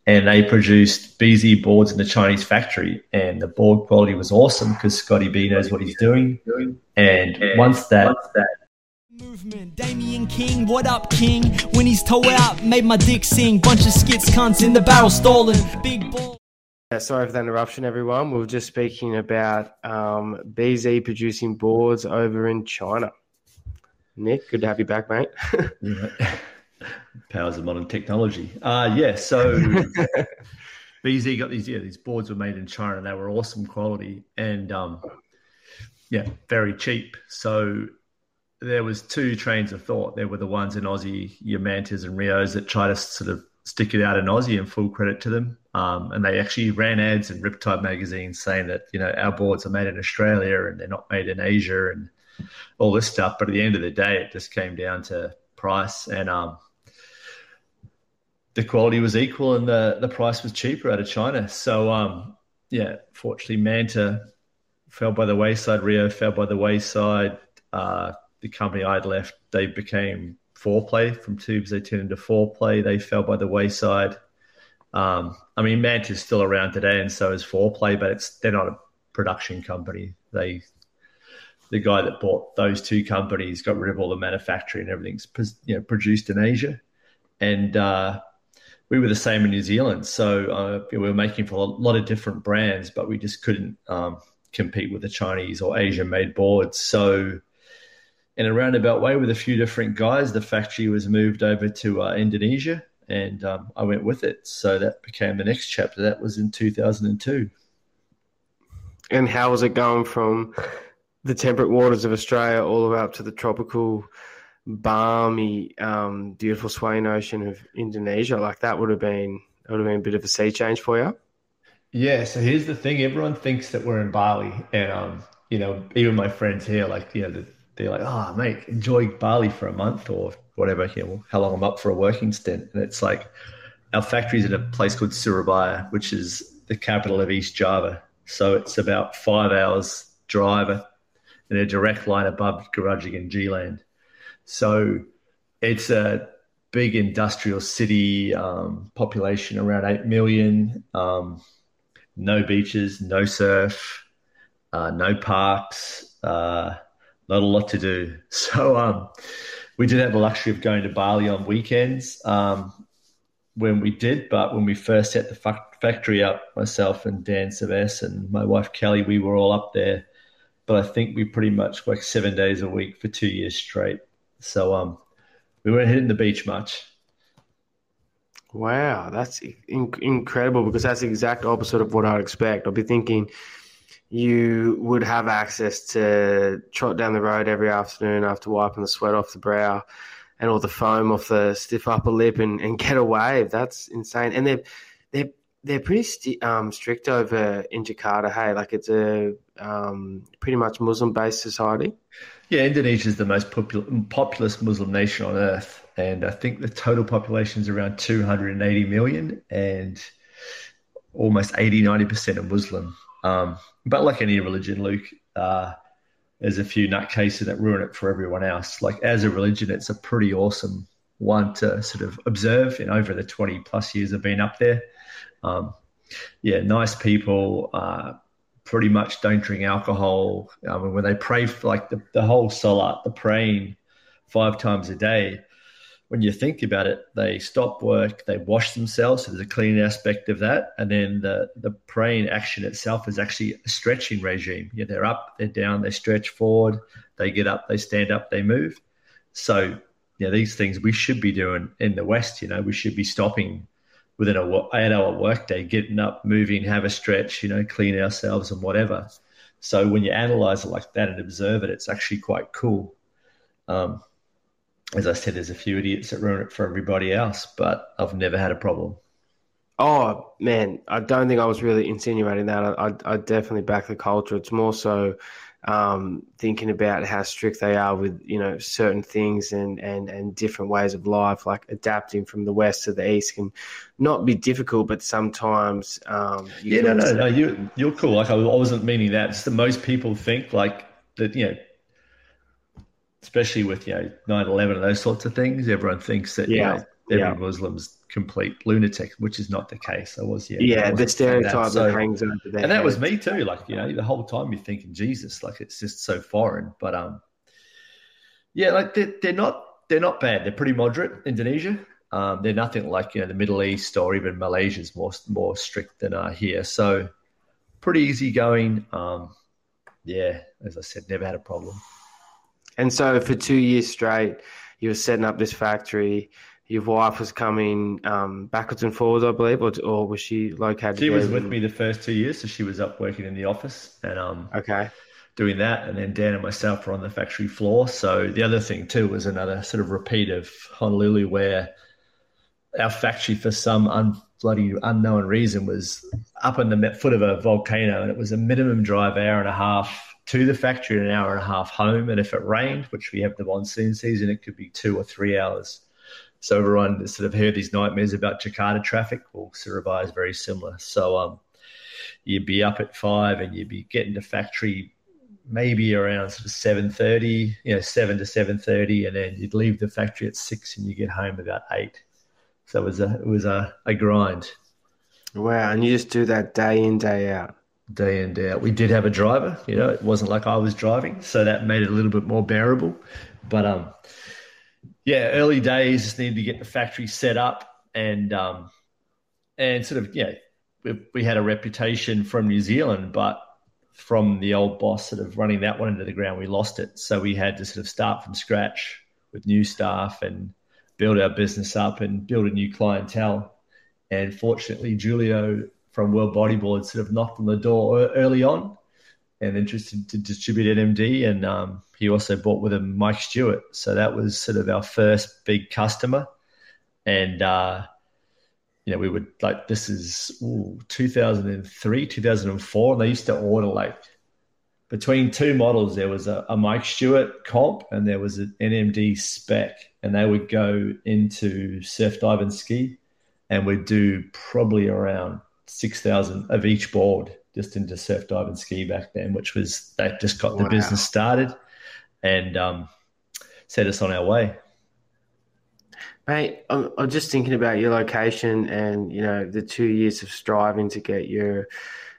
and they produced B Z boards in the Chinese factory, and the board quality was awesome because Scotty B knows what he's doing. And once that, once that movement, Damien King, what up, King? When he's toe out, made my dick sing. Bunch of skits, cunts in the barrel, stolen big ball. Yeah, sorry for that interruption, everyone. We were just speaking about um, B Z producing boards over in China. Nick, good to have you back, mate. Yeah. Powers of modern technology. Uh, yeah, so B Z got these, yeah, these boards were made in China, and they were awesome quality and, um, yeah, very cheap. So there was two trains of thought. There were the ones in Aussie, your Mantas and Rios, that try to sort of stick it out in Aussie, and full credit to them. Um, and they actually ran ads in Riptide magazine saying that, you know, our boards are made in Australia and they're not made in Asia and all this stuff. But at the end of the day, it just came down to price, and um, the quality was equal and the, the price was cheaper out of China. So, um, yeah, fortunately, Manta fell by the wayside. Rio fell by the wayside. Uh, the company I'd left, they became Foreplay. From Tubes, they turned into Foreplay. They fell by the wayside. Um, I mean, Manta's still around today, and so is Foreplay, but it's they're not a production company. They, the guy that bought those two companies got rid of all the manufacturing and everything's, you know, produced in Asia. And uh, we were the same in New Zealand. So uh, we were making for a lot of different brands, but we just couldn't um, compete with the Chinese or Asian-made boards. So in a roundabout way, with a few different guys, the factory was moved over to uh, Indonesia, and um, I went with it. So that became the next chapter. That was in two thousand two. And how was it going from the temperate waters of Australia all the way up to the tropical, balmy, um, beautiful swaying ocean of Indonesia? Like, that would have been that would have been a bit of a sea change for you. Yeah. So here's the thing: everyone thinks that we're in Bali, and um, you know, even my friends here, like, you know, the, they're like, oh, mate, enjoy Bali for a month or whatever. Here, well, how long I'm up for a working stint. And it's like, our factory's in a place called Surabaya, which is the capital of East Java. So it's about five hours drive in a direct line above Gerudjig and G-Land. So it's a big industrial city, um, population around eight million, um, no beaches, no surf, uh, no parks, uh, not a lot to do. So um, we did have the luxury of going to Bali on weekends um, when we did. But when we first set the fa- factory up, myself and Dan Savess and my wife Kelly, we were all up there. But I think we pretty much worked seven days a week for two years straight. So um, we weren't hitting the beach much. Wow, that's in- incredible, because that's the exact opposite of what I'd expect. I'd be thinking you would have access to trot down the road every afternoon after wiping the sweat off the brow and all the foam off the stiff upper lip and, and get a wave. That's insane. And they're they're they're pretty st- um, strict over in Jakarta. Hey, like, it's a um, pretty much Muslim-based society. Yeah, Indonesia is the most popul- populous Muslim nation on earth, and I think the total population is around two hundred eighty million, and almost eighty, ninety percent are Muslim. Um, but like any religion, Luke, uh, there's a few nutcases that ruin it for everyone else. Like, as a religion, it's a pretty awesome one to sort of observe in over the twenty plus years I've been up there. Um, yeah, nice people, uh, pretty much don't drink alcohol. I mean, when they pray for, like, the, the whole salat, the praying five times a day, when you think about it, they stop work, they wash themselves, so there's a clean aspect of that. And then the, the praying action itself is actually a stretching regime. You know, they're up, they're down, they stretch forward, they get up, they stand up, they move. So, you know, these things we should be doing in the West. You know, we should be stopping within an eight-hour workday, getting up, moving, have a stretch, you know, clean ourselves and whatever. So when you analyze it like that and observe it, it's actually quite cool. Um as I said, there's a few idiots that ruin it for everybody else, but I've never had a problem. Oh, man, I don't think I was really insinuating that. I, I, I definitely back the culture. It's more so um, thinking about how strict they are with, you know, certain things and, and, and different ways of life, like adapting from the West to the East can not be difficult, but sometimes... Um, yeah, no, no, no, you, you're cool. Like I wasn't meaning that. It's the most people think, like, that, you know, especially with, you know, nine eleven and those sorts of things, everyone thinks that, yeah, you know, every yeah. Muslim's complete lunatic, which is not the case. I was, yeah. Yeah, the stereotype that hangs over there. And that was me too. Like, you know, the whole time you're thinking, Jesus, like it's just so foreign. But um, yeah, like they're, they're not they're not bad. They're pretty moderate, Indonesia. Um, they're nothing like, you know, the Middle East or even Malaysia's more more strict than uh, here. So pretty easygoing. Um, yeah, as I said, never had a problem. And so for two years straight, you were setting up this factory. Your wife was coming um, backwards and forwards, I believe, or, or was she located? She was with me the first two years, so she was up working in the office and um, okay, doing that. And then Dan and myself were on the factory floor. So the other thing too was another sort of repeat of Honolulu, where our factory, for some un- bloody unknown reason, was up in the foot of a volcano, and it was a minimum drive hour and a half to the factory and an hour and a half home. And if it rained, which we have the monsoon season, it could be two or three hours. So everyone sort of heard these nightmares about Jakarta traffic. Well, Surabaya is very similar. So um, you'd be up at five and you'd be getting to factory maybe around sort of seven thirty, you know, seven to seven thirty, and then you'd leave the factory at six and you get home about eight. So it was a it was a, a grind. Wow, and you just do that day in, day out. Day in, day out. We did have a driver. You know, it wasn't like I was driving, so that made it a little bit more bearable. But um. Yeah, early days, just needed to get the factory set up and um, and sort of, yeah, we, we had a reputation from New Zealand, but from the old boss sort of running that one into the ground, we lost it. So we had to sort of start from scratch with new staff and build our business up and build a new clientele. And fortunately, Julio from World Bodyboard sort of knocked on the door early on and interested to distribute N M D, and um, he also bought with him Mike Stewart. So that was sort of our first big customer. And, uh, you know, we would, like, this is ooh, two thousand three, two thousand four, and they used to order, like, between two models, there was a, a Mike Stewart comp and there was an N M D spec, and they would go into surf, dive, and ski, and would do probably around six thousand of each board, just into surf, dive, and ski back then, which was, they just got the wow. business started and um, set us on our way. Mate, I'm, I'm just thinking about your location and, you know, the two years of striving to get your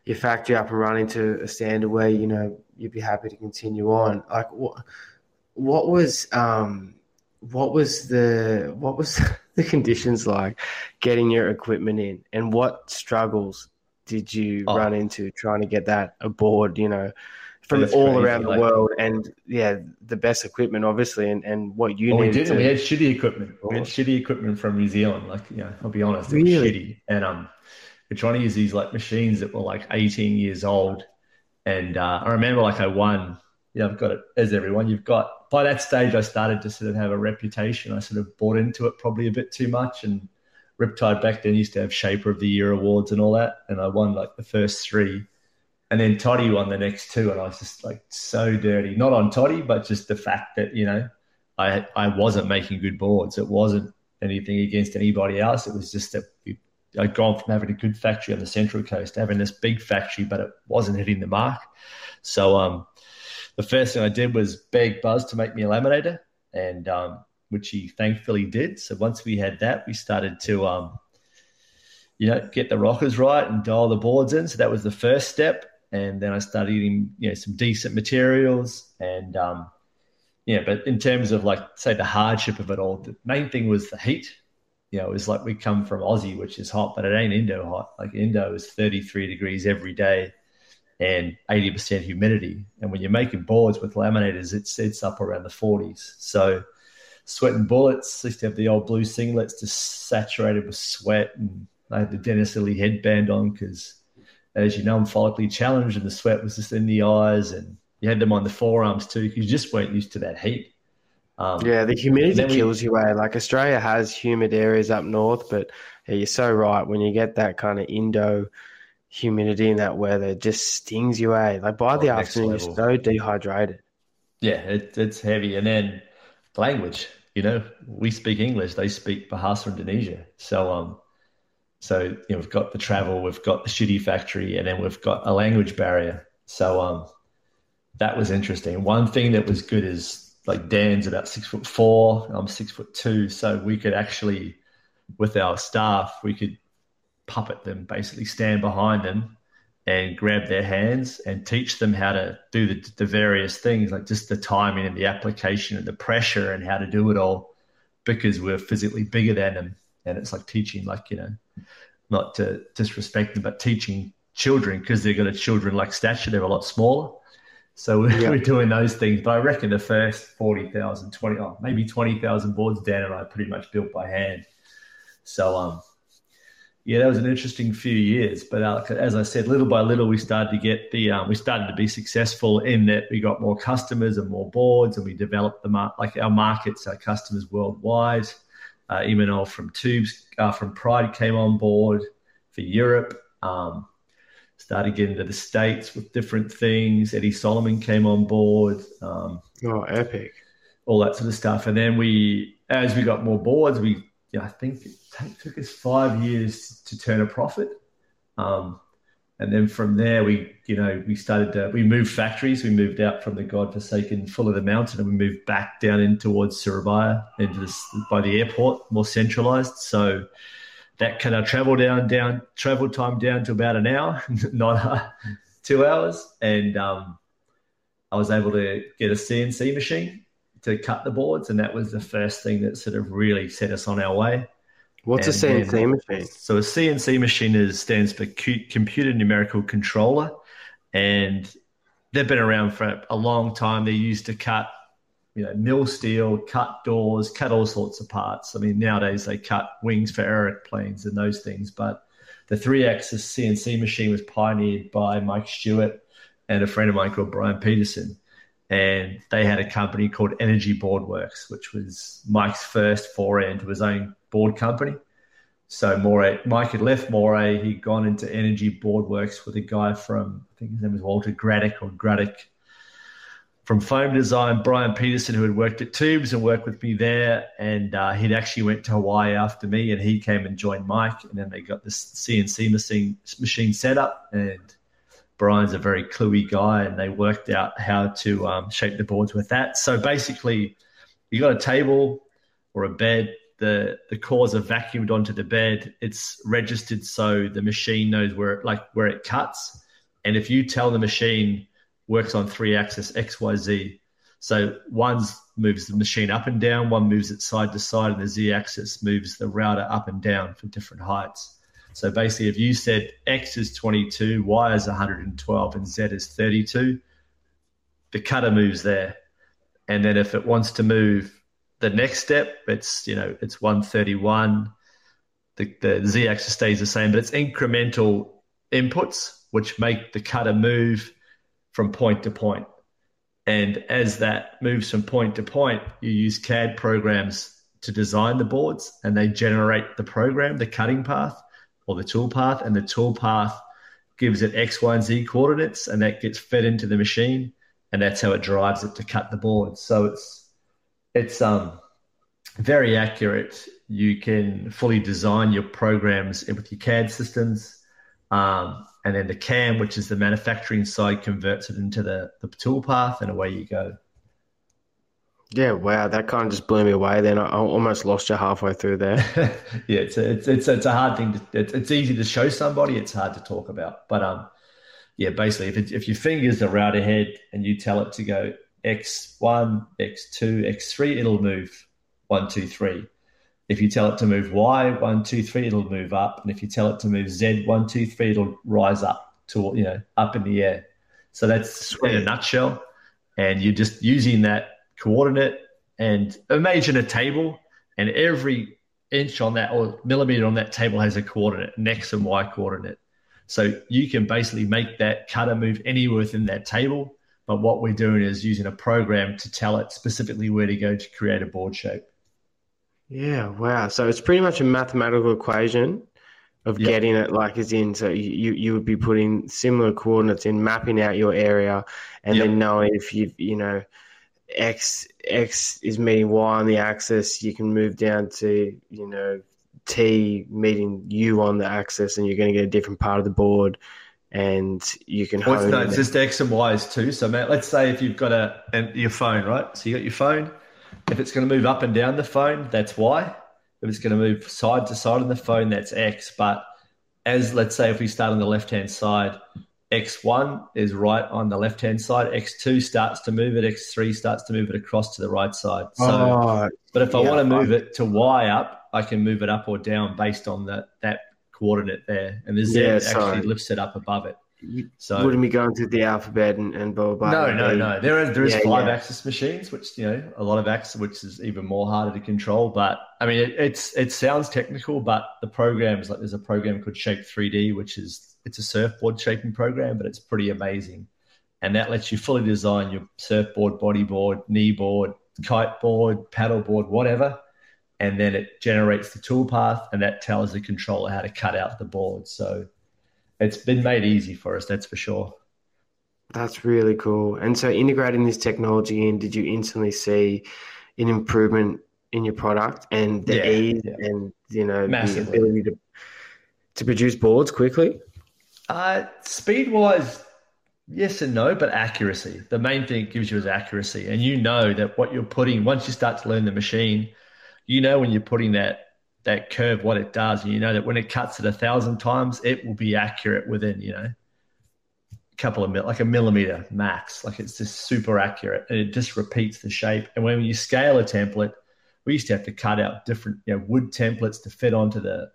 your factory up and running to a standard where, you know, you'd be happy to continue on. Like, what what was um, what was the what was the conditions like getting your equipment in, and what struggles did you oh. run into trying to get that aboard, you know, from all crazy, around the like, world, and yeah, the best equipment obviously, and, and what you well, needed. We did. To... We had shitty equipment. We had shitty equipment from New Zealand. Like, you know, I'll be honest, it was really? shitty. And um, we're trying to use these like machines that were like eighteen years old. And uh, I remember like I won, you know, I've got it as everyone. You've got, by that stage I started to sort of have a reputation. I sort of bought into it probably a bit too much, and Riptide back then used to have Shaper of the Year awards and all that, and I won like the first three, and then Toddy won the next two, and I was just like so dirty. Not on Toddy, but just the fact that, you know, I I wasn't making good boards. It wasn't anything against anybody else. It was just that we, I'd gone from having a good factory on the Central Coast to having this big factory, but it wasn't hitting the mark. So um, the first thing I did was beg Buzz to make me a laminator, and um, which he thankfully did. So once we had that, we started to, um, you know, get the rockers right and dial the boards in. So that was the first step. And then I started eating, you know, some decent materials. And, um, yeah, but in terms of like, say, the hardship of it all, the main thing was the heat. You know, it was like we come from Aussie, which is hot, but it ain't Indo hot. Like Indo is thirty-three degrees every day and eighty percent humidity. And when you're making boards with laminators, it's, it's up around the forties. So... sweating bullets. I used to have the old blue singlets just saturated with sweat, and I had the Dennis Lilly headband on because, as you know, I'm follically challenged, and the sweat was just in the eyes, and you had them on the forearms too because you just weren't used to that heat. Um, yeah, the humidity kills you, eh? Like Australia has humid areas up north, but yeah, you're so right. When you get that kind of Indo humidity in that weather, it just stings you, eh? Like by the afternoon, you're so dehydrated. Yeah, it, it's heavy. And then language, you know, we speak English, they speak Bahasa Indonesia. So, um, so you know, we've got the travel, we've got the shitty factory, and then we've got a language barrier. So, um, that was interesting. One thing that was good is like Dan's about six foot four, I'm six foot two, so we could actually, with our staff, we could puppet them, basically stand behind them and grab their hands and teach them how to do the, the various things, like just the timing and the application and the pressure and how to do it all, because we're physically bigger than them. And it's like teaching, like, you know, not to disrespect them, but teaching children, because they've got a children like stature, they're a lot smaller. So we're, yeah. we're doing those things. But I reckon the first forty thousand, twenty, oh, maybe twenty thousand boards Dan and I pretty much built by hand. So, um, yeah, that was an interesting few years. But uh, as I said, little by little, we started to get the um, we started to be successful in that we got more customers and more boards, and we developed the mar- like our markets, our customers worldwide. Uh, Imanol from Tubes, uh, from Pride came on board for Europe. Um, started getting to the States with different things. Eddie Solomon came on board. Um, oh, epic! All that sort of stuff. And then we, as we got more boards, we. Yeah, I think it took us five years to turn a profit, um, and then from there we, you know, we started to, we moved factories. We moved out from the godforsaken Full of the Mountain, and we moved back down in towards Surabaya, into this, by the airport, more centralised. So that cut our travel down, down travel time down to about an hour, not uh, two hours, and um, I was able to get a C N C machine to cut the boards, and that was the first thing that sort of really set us on our way. What's and a C N C then, machine? So a C N C machine is, stands for C- Computer Numerical Controller, and they've been around for a long time. They're used to cut, you know, mill steel, cut doors, cut all sorts of parts. I mean, nowadays they cut wings for airplanes and those things, but the three-axis C N C machine was pioneered by Mike Stewart and a friend of mine called Brian Peterson. And they had a company called Energy Board Works, which was Mike's first foray into his own board company. So Mora, Mike had left Mora. He'd gone into Energy Board Works with a guy from, I think his name was Walter Graddick or Graddick, from Foam Design, Brian Peterson, who had worked at Tubes and worked with me there. And uh, he'd actually went to Hawaii after me, and he came and joined Mike. And then they got this C N C machine, machine set up, and Brian's a very cluey guy, and they worked out how to um, shape the boards with that. So basically, you got a table or a bed, the, the cores are vacuumed onto the bed. It's registered so the machine knows where it, like where it cuts. And if you tell the machine works on three axis X, Y, Z, so one moves the machine up and down, one moves it side to side, and the Z axis moves the router up and down for different heights. So basically, if you said X is twenty-two, Y is one hundred twelve, and Z is thirty-two, the cutter moves there. And then if it wants to move the next step, it's, you know, it's one thirty-one. The, the Z-axis stays the same, but it's incremental inputs which make the cutter move from point to point. And as that moves from point to point, you use C A D programs to design the boards, and they generate the program, the cutting path, or the tool path, and the tool path gives it X, Y, and Z coordinates, and that gets fed into the machine, and that's how it drives it to cut the board. So it's it's um very accurate. You can fully design your programs with your C A D systems, um, and then the C A M, which is the manufacturing side, converts it into the, the tool path, and away you go. Yeah, wow, that kind of just blew me away. Then I almost lost you halfway through there. yeah, it's a, it's it's it's a hard thing. To, it's it's easy to show somebody. It's hard to talk about. But um, yeah, basically, if it, if your finger's a router head and you tell it to go X one, X two, X three, it'll move one, two, three. If you tell it to move Y one, two, three, it'll move up. And if you tell it to move Z one, two, three, it'll rise up to, you know, up in the air. So that's in a nutshell. And you're just using that coordinate, and imagine a table, and every inch on that or millimeter on that table has a coordinate, an X and Y coordinate. So you can basically make that cutter move anywhere within that table But what we're doing is using a program to tell it specifically where to go to create a board shape. Yeah, wow. So it's pretty much a mathematical equation of yep. getting it like as in. So you, you would be putting similar coordinates in, mapping out your area, and yep. then knowing if you you know X X is meeting Y on the axis, you can move down to, you know, T meeting U on the axis, and you're going to get a different part of the board. And you can well, hone no, it's just X and Y's too. So, Matt, let's say if you've got a and your phone, right? So you got your phone. If it's going to move up and down the phone, that's Y. If it's going to move side to side on the phone, that's X. But as let's say if we start on the left-hand side, X one is right on the left-hand side. X two starts to move it. X three starts to move it across to the right side. So, oh, but if yeah, I want to move it to Y up, I can move it up or down based on the, that coordinate there, and this yeah, actually lifts it up above it. So wouldn't be going through the alphabet and, and blah, blah, blah. No, no, no. There is there is yeah, five yeah. axis machines, which you know a lot of axis, which is even more harder to control. But I mean, it, it's it sounds technical, but the programs like there's a program called Shape three D, which is it's a surfboard shaping program, but it's pretty amazing, and that lets you fully design your surfboard, bodyboard, kneeboard, kiteboard, paddleboard, whatever. And then it generates the toolpath, and that tells the controller how to cut out the board. So it's been made easy for us, that's for sure. That's really cool. And so integrating this technology in, did you instantly see an improvement in your product and the yeah, ease yeah. and, you know, Massively. the ability to, to produce boards quickly? Uh, speed-wise, yes and no, but accuracy. The main thing it gives you is accuracy. And you know that what you're putting, once you start to learn the machine, you know when you're putting that that curve, what it does, and you know that when it cuts it a thousand times, it will be accurate within, you know, a couple of mil, like a millimeter max. Like it's just super accurate, and it just repeats the shape. And when you scale a template, we used to have to cut out different, you know, wood templates to fit onto the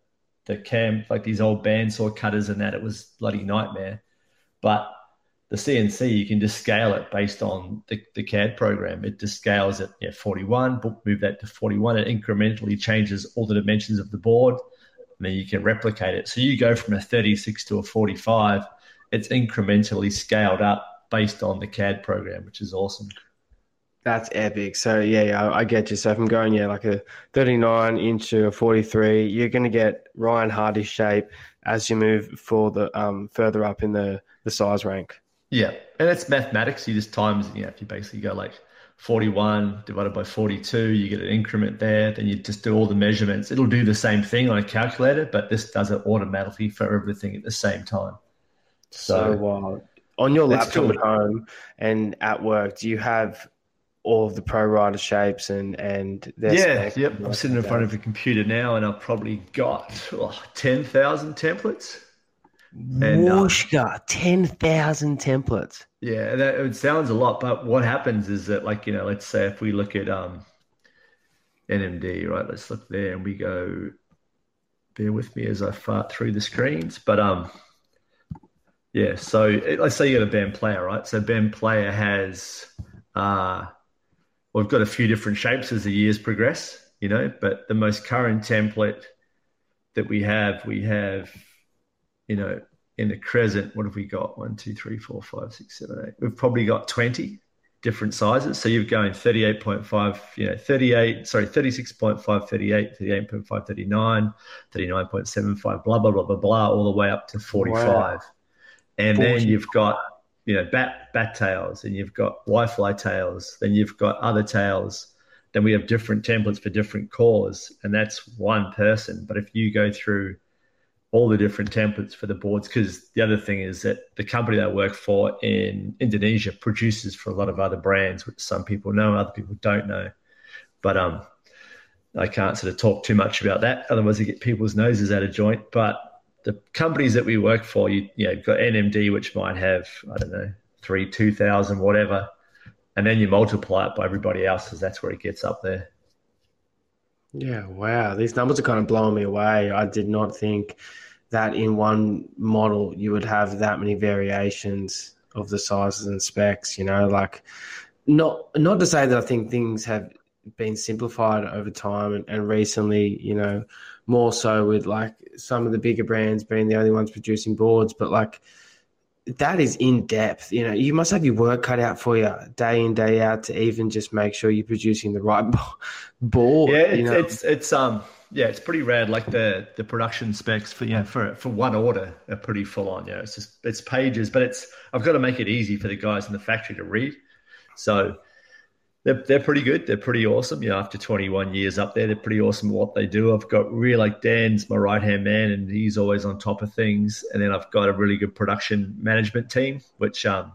the cam, like these old bandsaw cutters and that. It was bloody nightmare. But the C N C, you can just scale it based on the, the C A D program. It just scales it at forty-one, move that to forty-one. It incrementally changes all the dimensions of the board, and then you can replicate it. So you go from a thirty-six to a forty-five. It's incrementally scaled up based on the C A D program, which is awesome. That's epic. So, yeah, yeah I get you. So if I'm going, yeah, like a thirty-nine into a forty-three, you're going to get Ryan Hardy shape as you move for the um, further up in the, the size rank. Yeah, and it's mathematics. You just times, you know, if you basically go like forty-one divided by forty-two, you get an increment there. Then you just do all the measurements. It'll do the same thing on a calculator, but this does it automatically for everything at the same time. So, so uh, on your laptop cool. at home and at work, do you have all of the pro rider shapes and and their yeah, yep. I'm like sitting in front of a computer now, and I've probably got oh, ten thousand templates. And, uh, Wooshka, ten thousand templates. Yeah, that, it sounds a lot, but what happens is that, like, you know, let's say if we look at um, N M D, right, let's look there and we go, bear with me as I fart through the screens. But, um, yeah, so it, let's say you got a band player, right? So band player has, uh, well, we've got a few different shapes as the years progress, you know, but the most current template that we have, we have... You know, in the crescent, what have we got? One, two, three, four, five, six, seven, eight. We've probably got twenty different sizes. So you're going thirty-eight point five, you know, thirty-eight, sorry, thirty-six point five, thirty-eight, thirty-eight point five, thirty-nine, thirty-nine point seven five, blah, blah, blah, blah, blah, all the way up to forty-five. Wow. And forty-five. Then you've got, you know, bat bat tails, and you've got Wi-Fi tails, then you've got other tails. Then we have different templates for different cores, and that's one person. But if you go through all the different templates for the boards, because the other thing is that the company that I work for in Indonesia produces for a lot of other brands, which some people know, other people don't know. But um, I can't sort of talk too much about that. Otherwise, you get people's noses out of joint. But the companies that we work for, you, you know, you've got N M D, which might have, I don't know, three, two thousand, whatever. And then you multiply it by everybody else, because that's where it gets up there. Yeah, wow. These numbers are kind of blowing me away. I did not think that in one model you would have that many variations of the sizes and specs, you know, like not not to say that I think things have been simplified over time and, and recently, you know, more so with like some of the bigger brands being the only ones producing boards, but like that is in depth. You know, you must have your work cut out for you day in, day out to even just make sure you're producing the right ball. Yeah, it's, you know? it's it's um yeah, it's pretty rad. Like the the production specs for yeah for for one order are pretty full on. Yeah, you know? It's just it's pages, but it's I've got to make it easy for the guys in the factory to read. So they're they're pretty good. They're pretty awesome. You know, after twenty-one years up there, they're pretty awesome at what they do. I've got really like Dan's my right hand man, and he's always on top of things. And then I've got a really good production management team, which um,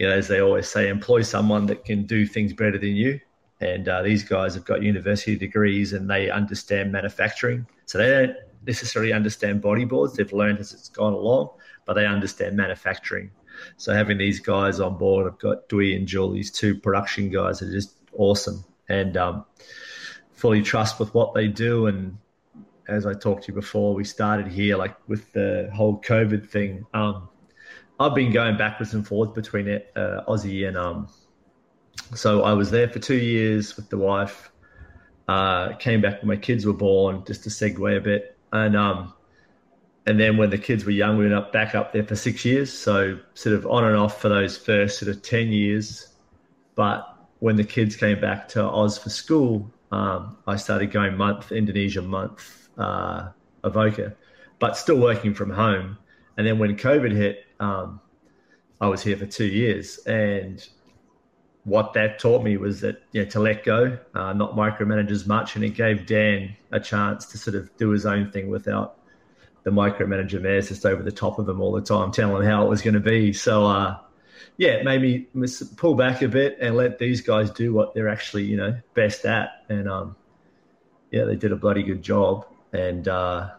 you know, as they always say, employ someone that can do things better than you. And uh, these guys have got university degrees and they understand manufacturing. So they don't necessarily understand bodyboards. They've learned as it's gone along, but they understand manufacturing. So having these guys on board, I've got Dewey and Jules, these two production guys are just awesome and um, fully trust with what they do. And as I talked to you before, we started here like with the whole COVID thing. Um, I've been going backwards and forwards between uh, Aussie and um, so I was there for two years with the wife, uh, came back when my kids were born, just to segue a bit. And um, and then when the kids were young, we went up back up there for six years. So sort of on and off for those first sort of ten years. But when the kids came back to Oz for school, um, I started going month, Indonesia month, uh, Avoca, but still working from home. And then when COVID hit, um, I was here for two years. And what that taught me was that, you know, to let go, uh, not micromanage as much. And it gave Dan a chance to sort of do his own thing without the micromanager there just over the top of him all the time, telling him how it was going to be. So, uh, yeah, it made me pull back a bit and let these guys do what they're actually, you know, best at. And, um, yeah, they did a bloody good job. And, uh,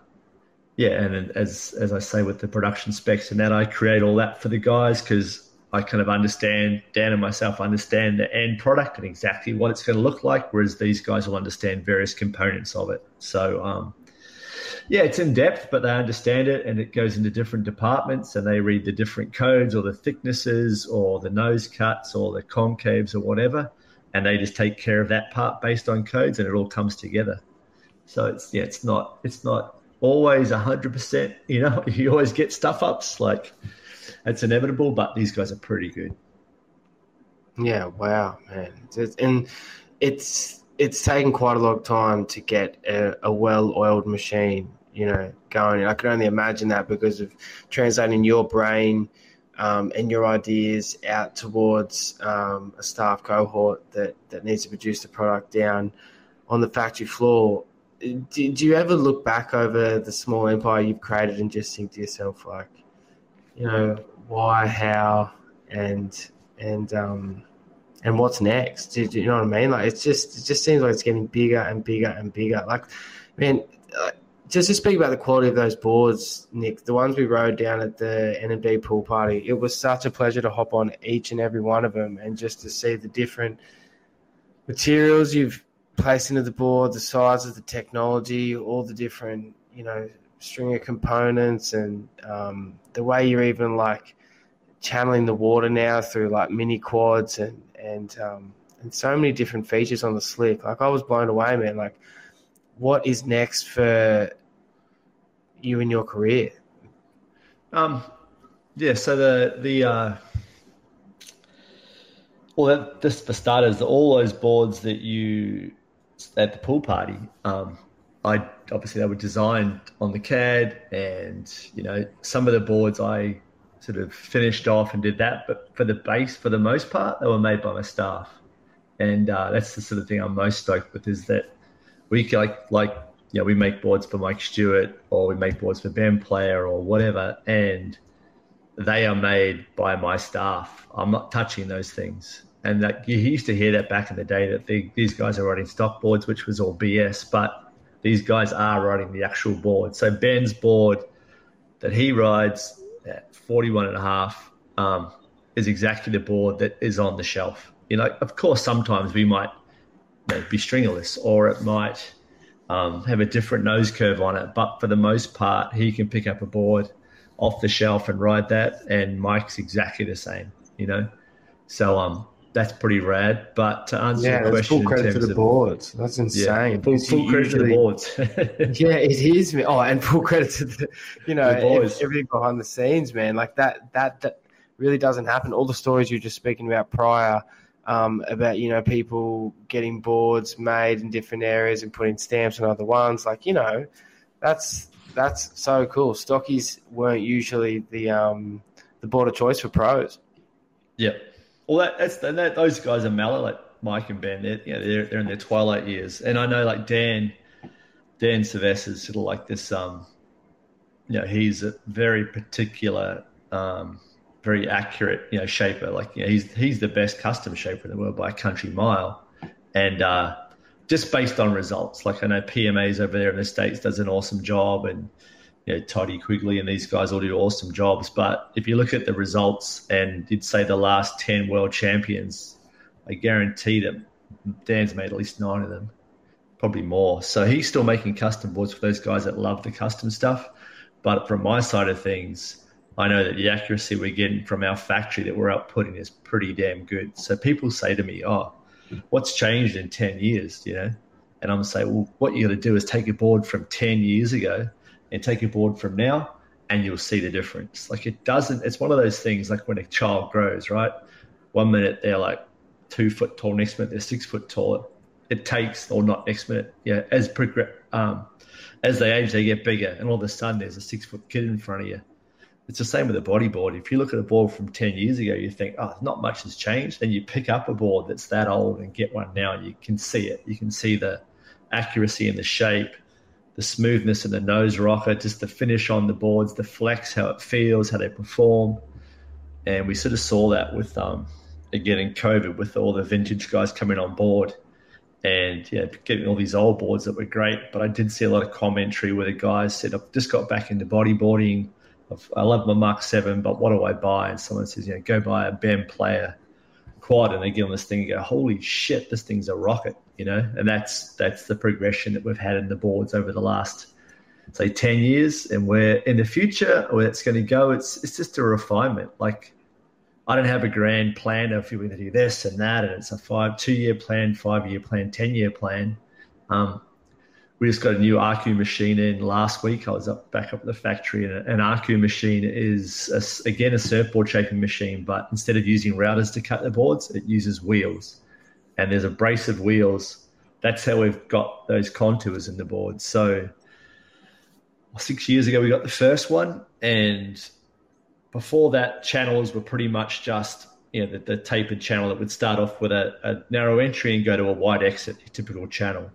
yeah, and as as I say with the production specs and that, I create all that for the guys because I kind of understand, Dan and myself understand the end product and exactly what it's going to look like, whereas these guys will understand various components of it. So, um, yeah, it's in depth, but they understand it and it goes into different departments and they read the different codes or the thicknesses or the nose cuts or the concaves or whatever, and they just take care of that part based on codes and it all comes together. So, it's yeah, it's not it's not always one hundred percent, you know, you always get stuff-ups like... It's inevitable, but these guys are pretty good. Yeah, wow, man. And it's it's taken quite a long time to get a, a well-oiled machine, you know, going. I can only imagine that because of translating your brain um, and your ideas out towards um, a staff cohort that, that needs to produce the product down on the factory floor. Do, do you ever look back over the small empire you've created and just think to yourself, like, you know, why, how, and and um and what's next? Do, do you know what I mean? Like, it's just it just seems like it's getting bigger and bigger and bigger. Like, I mean, uh, just to speak about the quality of those boards, Nick, the ones we rode down at the N M D pool party, it was such a pleasure to hop on each and every one of them and just to see the different materials you've placed into the board, the size of the technology, all the different, you know, string of components and um, the way you're even like channeling the water now through like mini quads and and um, and so many different features on the slick. Like, I was blown away, man. Like, what is next for you in your career? Um, yeah. So the the uh, well, that, just for starters, all those boards that you at the pool party. Um, I obviously they were designed on the C A D and, you know, some of the boards I sort of finished off and did that, but for the base, for the most part, they were made by my staff. And uh, that's the sort of thing I'm most stoked with is that we like, like, you know, we make boards for Mike Stewart or we make boards for Ben Player or whatever, and they are made by my staff. I'm not touching those things. And that you used to hear that back in the day that they, these guys are writing stock boards, which was all B S, but these guys are riding the actual board. So Ben's board that he rides at forty-one and a half um, is exactly the board that is on the shelf. You know, of course, sometimes we might, you know, be stringerless or it might um, have a different nose curve on it. But for the most part, he can pick up a board off the shelf and ride that. And Mike's exactly the same, you know. So um, that's pretty rad. But to answer yeah, the question, full credit in terms to the of, boards. That's insane. Yeah, full full credit usually, to the boards. Yeah, it is. Man. Oh, and full credit to the, you know, the everything behind the scenes, man. Like that, that, that really doesn't happen. All the stories you were just speaking about prior, um, about, you know, people getting boards made in different areas and putting stamps on other ones. Like, you know, that's, that's so cool. Stockies weren't usually the, um, the board of choice for pros. Yeah. Well, that, that's that, those guys are mellow, like Mike and Ben. They're, you know, they're they're in their twilight years, and I know like Dan, Dan Sylvester is sort of like this. Um, you know, he's a very particular, um, very accurate, you know, shaper. Like, you know, he's he's the best custom shaper in the world by a country mile, and uh, just based on results. Like I know P M A's over there in the States does an awesome job, and you know, Toddy Quigley and these guys all do awesome jobs. But if you look at the results and you'd say the last ten world champions, I guarantee that Dan's made at least nine of them, probably more. So he's still making custom boards for those guys that love the custom stuff. But from my side of things, I know that the accuracy we're getting from our factory that we're outputting is pretty damn good. So people say to me, oh, what's changed in ten years, you know? And I'm saying, well, what you got to do is take a board from ten years ago and take a board from now, and you'll see the difference. Like it doesn't, it's one of those things like when a child grows, right? One minute they're like two foot tall, next minute they're six foot tall. It takes, or not next minute, yeah, as progress, um, as they age, they get bigger, and all of a sudden there's a six foot kid in front of you. It's the same with a bodyboard. If you look at a board from ten years ago, you think, oh, not much has changed. Then you pick up a board that's that old and get one now, and you can see it. You can see the accuracy and the shape, the smoothness and the nose rocker, just the finish on the boards, the flex, how it feels, how they perform. And we sort of saw that with, um, again, in COVID with all the vintage guys coming on board and yeah, getting all these old boards that were great. But I did see a lot of commentary where the guys said, I've just got back into bodyboarding. I've, I love my Mark Seven, but what do I buy? And someone says, you know, go buy a B E M player quad. And they get on this thing and go, holy shit, this thing's a rocket. You know, and that's that's the progression that we've had in the boards over the last, say, ten years. And where in the future, where it's going to go, it's it's just a refinement. Like, I don't have a grand plan of we're going to do this and that, and it's a five, two-year plan, five-year plan, ten-year plan. Um, we just got a new A R C U machine in last week. I was up back up at the factory, and an A R C U machine is, a, again, a surfboard shaping machine, but instead of using routers to cut the boards, it uses wheels. And there's a brace of wheels. That's how we've got those contours in the board. So six years ago, we got the first one. And before that, channels were pretty much just, you know, the, the tapered channel that would start off with a, a narrow entry and go to a wide exit, a typical channel.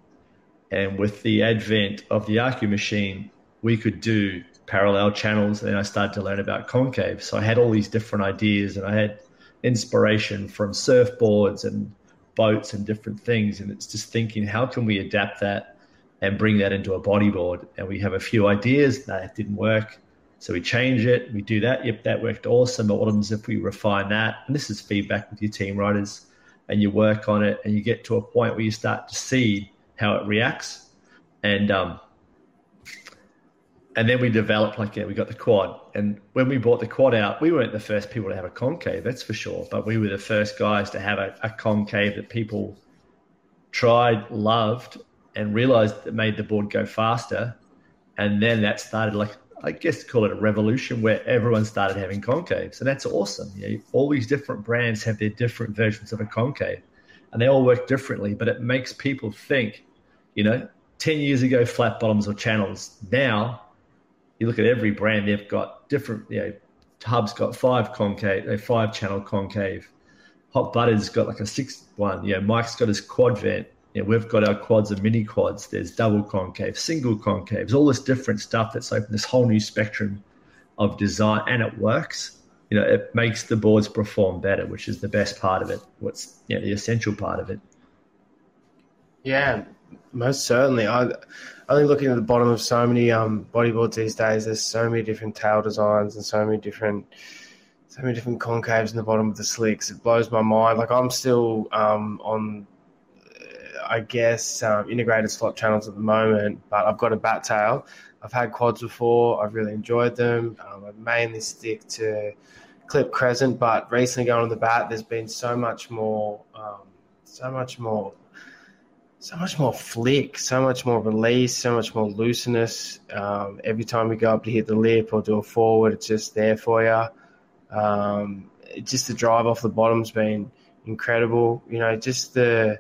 And with the advent of the A R C U machine, we could do parallel channels. And then I started to learn about concave. So I had all these different ideas, and I had inspiration from surfboards and boats and different things, and it's just thinking, how can we adapt that and bring that into a bodyboard? And we have a few ideas that didn't work, so we change it, we do that, yep, that worked awesome, but what happens if we refine that? And this is feedback with your team riders, and you work on it, and you get to a point where you start to see how it reacts. And um and then we developed, like, yeah, we got the quad. And when we bought the quad out, we weren't the first people to have a concave, that's for sure. But we were the first guys to have a, a concave that people tried, loved, and realized that made the board go faster. And then that started, like, I guess call it a revolution, where everyone started having concaves. And that's awesome. You know, all these different brands have their different versions of a concave, and they all work differently. But it makes people think, you know, ten years ago, flat bottoms or channels. Now, you look at every brand; they've got different. You know, Hub's got five concave, five channel concave. Hot Butter's got like a sixth one. You know, Mike's got his quad vent. You know, we've got our quads and mini quads. There's double concave, single concaves, all this different stuff that's opened this whole new spectrum of design, and it works. You know, it makes the boards perform better, which is the best part of it. What's you know, the essential part of it? Yeah. Most certainly. I only looking at the bottom of so many um, bodyboards these days. There's so many different tail designs and so many different, so many different concaves in the bottom of the slicks. It blows my mind. Like I'm still um, on, I guess, um, integrated slot channels at the moment, but I've got a bat tail. I've had quads before. I've really enjoyed them. Um, I mainly stick to Clip Crescent, but recently going on the bat, there's been so much more, um, so much more, so much more flick, so much more release, so much more looseness. Um, every time you go up to hit the lip or do a forward, it's just there for you. Um, just the drive off the bottom's been incredible. You know, just the,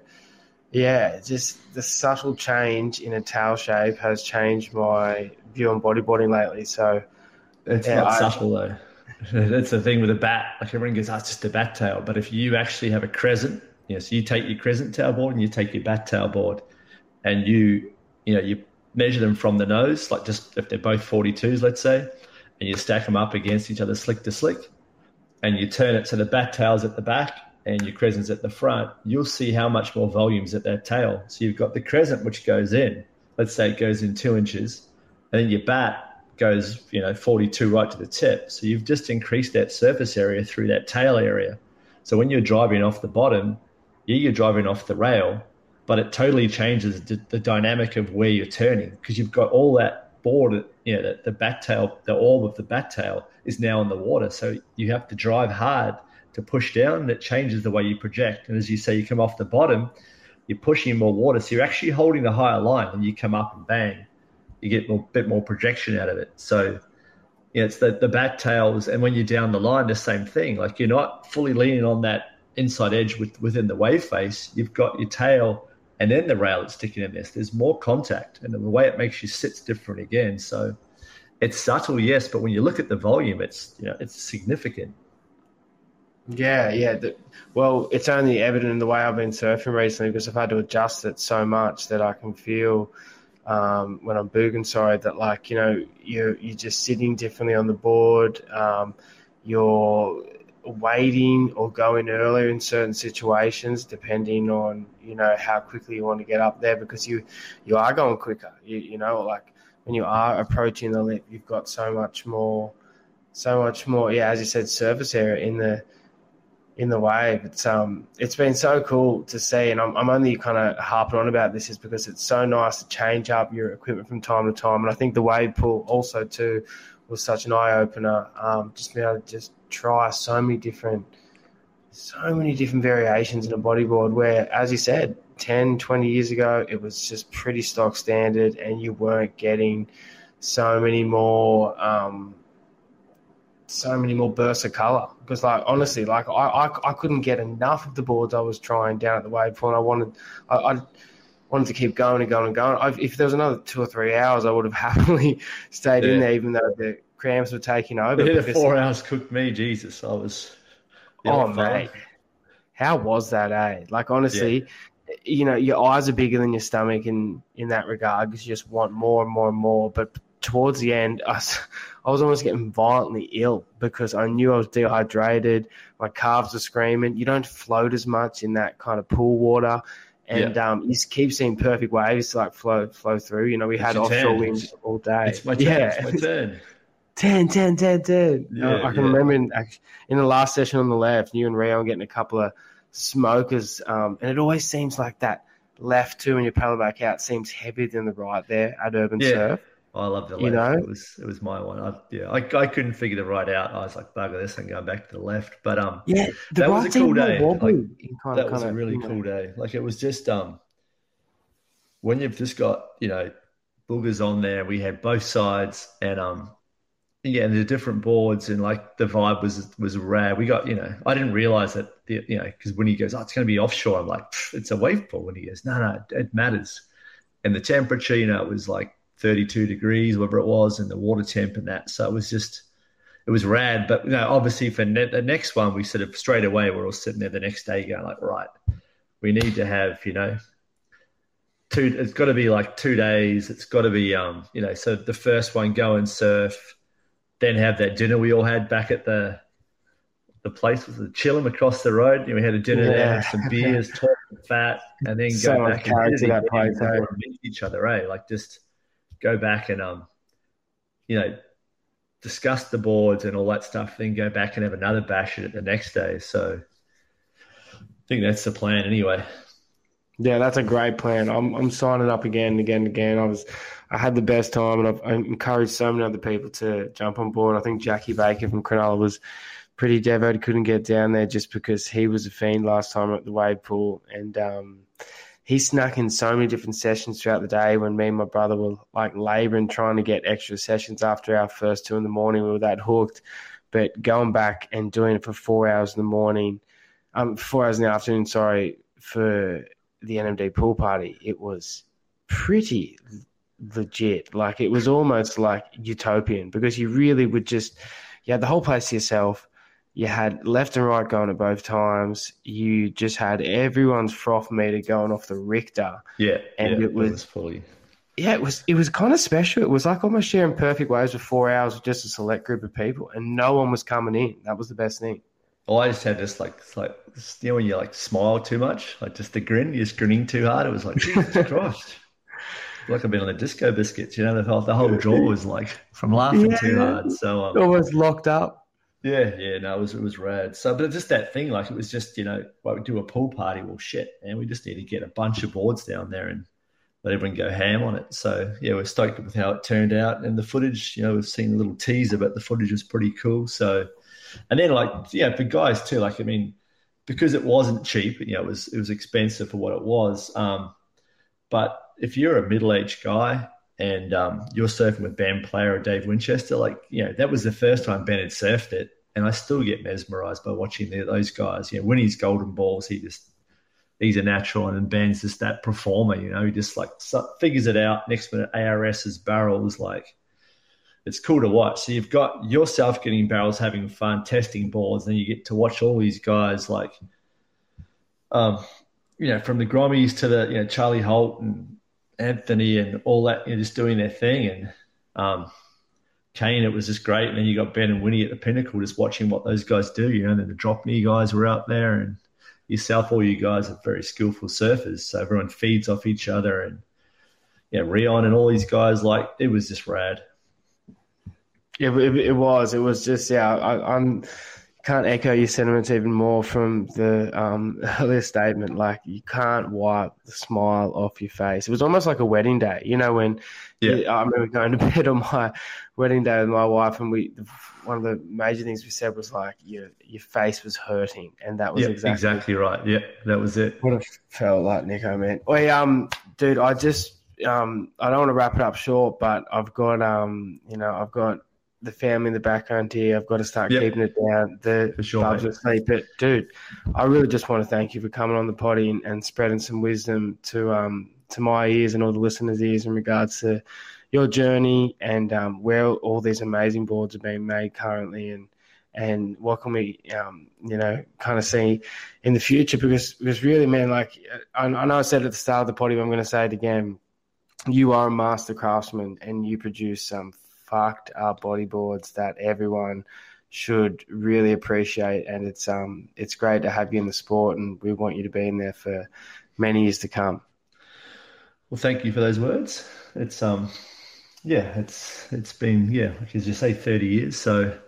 yeah, just the subtle change in a tail shape has changed my view on bodyboarding lately. So it's yeah, not I, subtle though. That's the thing with a bat. Like everyone goes, oh, it's just a bat tail. But if you actually have a crescent, you know, so you take your crescent tail board and you take your bat tail board, and you, you know, you measure them from the nose, like just if they're both forty-twos, let's say, and you stack them up against each other, slick to slick, and you turn it so the bat tail's at the back and your crescent's at the front. You'll see how much more volume's at that tail. So you've got the crescent which goes in. Let's say it goes in two inches, and then your bat goes, you know, forty-two right to the tip. So you've just increased that surface area through that tail area. So when you're driving off the bottom, yeah, you're driving off the rail, but it totally changes the, the dynamic of where you're turning, because you've got all that board, you know, the, the bat tail, the orb of the bat tail is now in the water. So you have to drive hard to push down, and it changes the way you project. And as you say, you come off the bottom, you're pushing more water. So you're actually holding the higher line, and you come up and bang, you get a bit more projection out of it. So yeah, it's the, the bat tails. And when you're down the line, the same thing. Like you're not fully leaning on that inside edge with, within the wave face. You've got your tail and then the rail that's sticking in there. So there's more contact, and the way it makes you sit's different again. So it's subtle, yes, but when you look at the volume, it's, you know, it's significant. Yeah, yeah. The, well, it's only evident in the way I've been surfing recently, because I've had to adjust it so much that I can feel – Um, when I'm booging, sorry, that like, you know, you're, you're just sitting differently on the board. Um, you're waiting or going earlier in certain situations, depending on, you know, how quickly you want to get up there, because you, you are going quicker. You, you know, like when you are approaching the lip, you've got so much more, so much more, yeah, as you said, surface area in the, in the wave. It's um, it's been so cool to see, and I'm I'm only kind of harping on about this is because it's so nice to change up your equipment from time to time. And I think the wave pool also too was such an eye opener. Um, just being able to just try so many different, so many different variations in a bodyboard. Where, as you said, ten, twenty years ago, it was just pretty stock standard, and you weren't getting so many more. Um, so many more bursts of colour, because like honestly, like I, I I couldn't get enough of the boards I was trying down at the wave pool, and I wanted I, I wanted to keep going and going and going. I've, if there was another two or three hours, I would have happily stayed yeah. in there, even though the cramps were taking over. Yeah, the four hours cooked me, Jesus. I was oh mate, how was that, eh? Like honestly, yeah. you know, your eyes are bigger than your stomach in in that regard, because you just want more and more and more, but. Towards the end, I was, I was almost getting violently ill because I knew I was dehydrated. My calves were screaming. You don't float as much in that kind of pool water, and yeah. um, you just keep seeing perfect waves like flow flow through. You know, we it's had offshore turn. Winds all day. It's my turn. Yeah. It's my turn. ten, ten, ten, ten. Yeah, I can yeah. remember in, in the last session on the left, you and Rio getting a couple of smokers, um, and it always seems like that left too when you paddle back out seems heavier than the right there at Urban yeah. Surf. I loved the left. You know? It was it was my one. I, yeah, I I couldn't figure the right out. I was like, bugger this thing, going back to the left. But um, yeah, that was a cool day. Like, kind that of, was a really cool day. Like it was just um, when you've just got you know boogers on there. We had both sides, and um, yeah, and the different boards, and like the vibe was was rare. We got you know I didn't realize that the, you know because when he goes, oh, it's going to be offshore. I'm like, it's a wave pool. When he goes, no, no, it matters. And the temperature, you know, it was like. thirty-two degrees, whatever it was, and the water temp and that. So it was just, it was rad. But, you know, obviously for ne- the next one, we sort of straight away, we're all sitting there the next day going like, right, we need to have, you know, two, it's got to be like two days. It's got to be, um, you know, so the first one, go and surf, then have that dinner we all had back at the the place with the Chillum across the road. And we had a dinner yeah. there, have some beers, talk and fat, and then so go back and visit each other, eh? Like just... go back and, um, you know, discuss the boards and all that stuff, then go back and have another bash at it the next day. So I think that's the plan anyway. Yeah, that's a great plan. I'm I'm signing up again and again and again. I was, I had the best time, and I've I encouraged so many other people to jump on board. I think Jackie Baker from Cronulla was pretty devoed, couldn't get down there just because he was a fiend last time at the Wave Pool. And um, he snuck in so many different sessions throughout the day when me and my brother were like labouring, trying to get extra sessions after our first two in the morning. We were that hooked. But going back and doing it for four hours in the morning, um, four hours in the afternoon, sorry, for the N M D pool party, it was pretty legit. Like, it was almost like utopian, because you really would just, you had the whole place to yourself. You had left and right going at both times. You just had everyone's froth meter going off the Richter. Yeah, and yeah, it was, it was fully. Yeah, it was. It was kind of special. It was like almost sharing perfect waves for four hours with just a select group of people, and no one was coming in. That was the best thing. Oh, I just had this like, like you know, when you like smile too much, like just the grin, you're just grinning too hard. It was like, Jesus Christ, like I've been on the disco biscuits. You know, the whole, the whole jaw was like from laughing yeah, too hard. So um, almost locked up. Yeah, yeah, no, it was it was rad. So, but just that thing, like it was just, you know, like we do a pool party, well, shit, and we just need to get a bunch of boards down there and let everyone go ham on it. So, yeah, we're stoked with how it turned out. And the footage, you know, we've seen a little teaser, but the footage was pretty cool. So, and then like, yeah, for guys too, like, I mean, because it wasn't cheap, you know, it was, it was expensive for what it was. Um, but if you're a middle-aged guy, and um, you're surfing with Ben Player or Dave Winchester, like, you know, that was the first time Ben had surfed it, and I still get mesmerised by watching the, those guys. You know, Winnie's golden balls, he just, he's a natural, and Ben's just that performer, you know, he just, like, figures it out. Next minute, ARS's barrels, like, it's cool to watch. So you've got yourself getting barrels, having fun, testing boards, and you get to watch all these guys, like, um, you know, from the Grommies to the, you know, Charlie Holt and Anthony and all that, you know, just doing their thing. And um, Kane, it was just great. And then you got Ben and Winnie at the pinnacle, just watching what those guys do, you know. And then the drop knee guys were out there, and yourself, all you guys are very skillful surfers. So everyone feeds off each other, and, you know, Rion and all these guys, like, it was just rad. Yeah, it, it was. It was just, yeah, I, I'm can't echo your sentiments even more from the um, earlier statement. Like, you can't wipe the smile off your face. It was almost like a wedding day, you know, when yeah. you, I remember going to bed on my wedding day with my wife, and we, one of the major things we said was like, your your face was hurting, and that was yeah, exactly, exactly right. Yeah, that was it. What it felt like, Nico, man. Wait, um, dude, I just um, I don't want to wrap it up short, but I've got um, you know, I've got. the family in the background here. I've got to start yep. keeping it down. The for sure, bubs asleep. But, dude, I really just want to thank you for coming on the potty and, and spreading some wisdom to um to my ears and all the listeners' ears in regards to your journey and um where all these amazing boards are being made currently, and and what can we um you know kind of see in the future, because because really, man, like I, I know I said at the start of the potty, but I'm going to say it again. You are a master craftsman, and you produce some fucked up bodyboards that everyone should really appreciate, and it's um it's great to have you in the sport, and we want you to be in there for many years to come. Well, thank you for those words. It's um yeah, it's it's been yeah, as you say, thirty years, so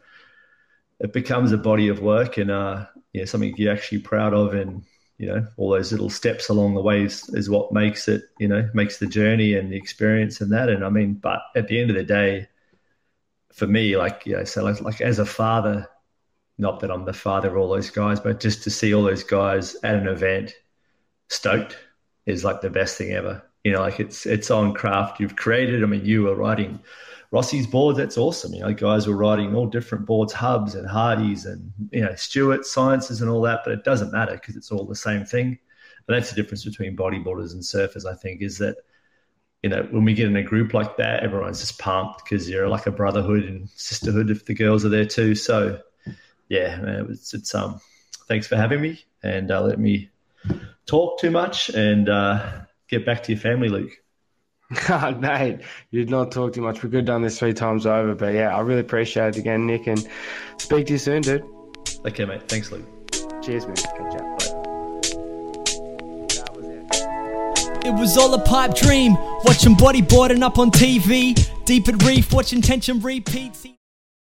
it becomes a body of work, and uh yeah, something you're actually proud of, and you know, all those little steps along the way is, is what makes it, you know, makes the journey and the experience and that. And I mean, but at the end of the day, for me, like, you know, so like, like as a father, not that I'm the father of all those guys, but just to see all those guys at an event stoked is like the best thing ever. You know, like it's it's on craft you've created. I mean, you were riding Rossi's boards. That's awesome. You know, guys were riding all different boards, Hubs and Hardy's and, you know, Stewart, Sciences and all that, but it doesn't matter because it's all the same thing. And that's the difference between bodybuilders and surfers, I think, is that, you know, when we get in a group like that, everyone's just pumped because you're like a brotherhood and sisterhood if the girls are there too. So, yeah, man, it's, it's um. Thanks for having me, and uh, let me talk too much and uh, get back to your family, Luke. Oh, mate, you did not talk too much. We could have done this three times over, but yeah, I really appreciate it again, Nick, and speak to you soon, dude. Okay, mate. Thanks, Luke. Cheers, man. Catch up. It was all a pipe dream, watching bodyboarding up on T V, deep at reef, watching tension repeats.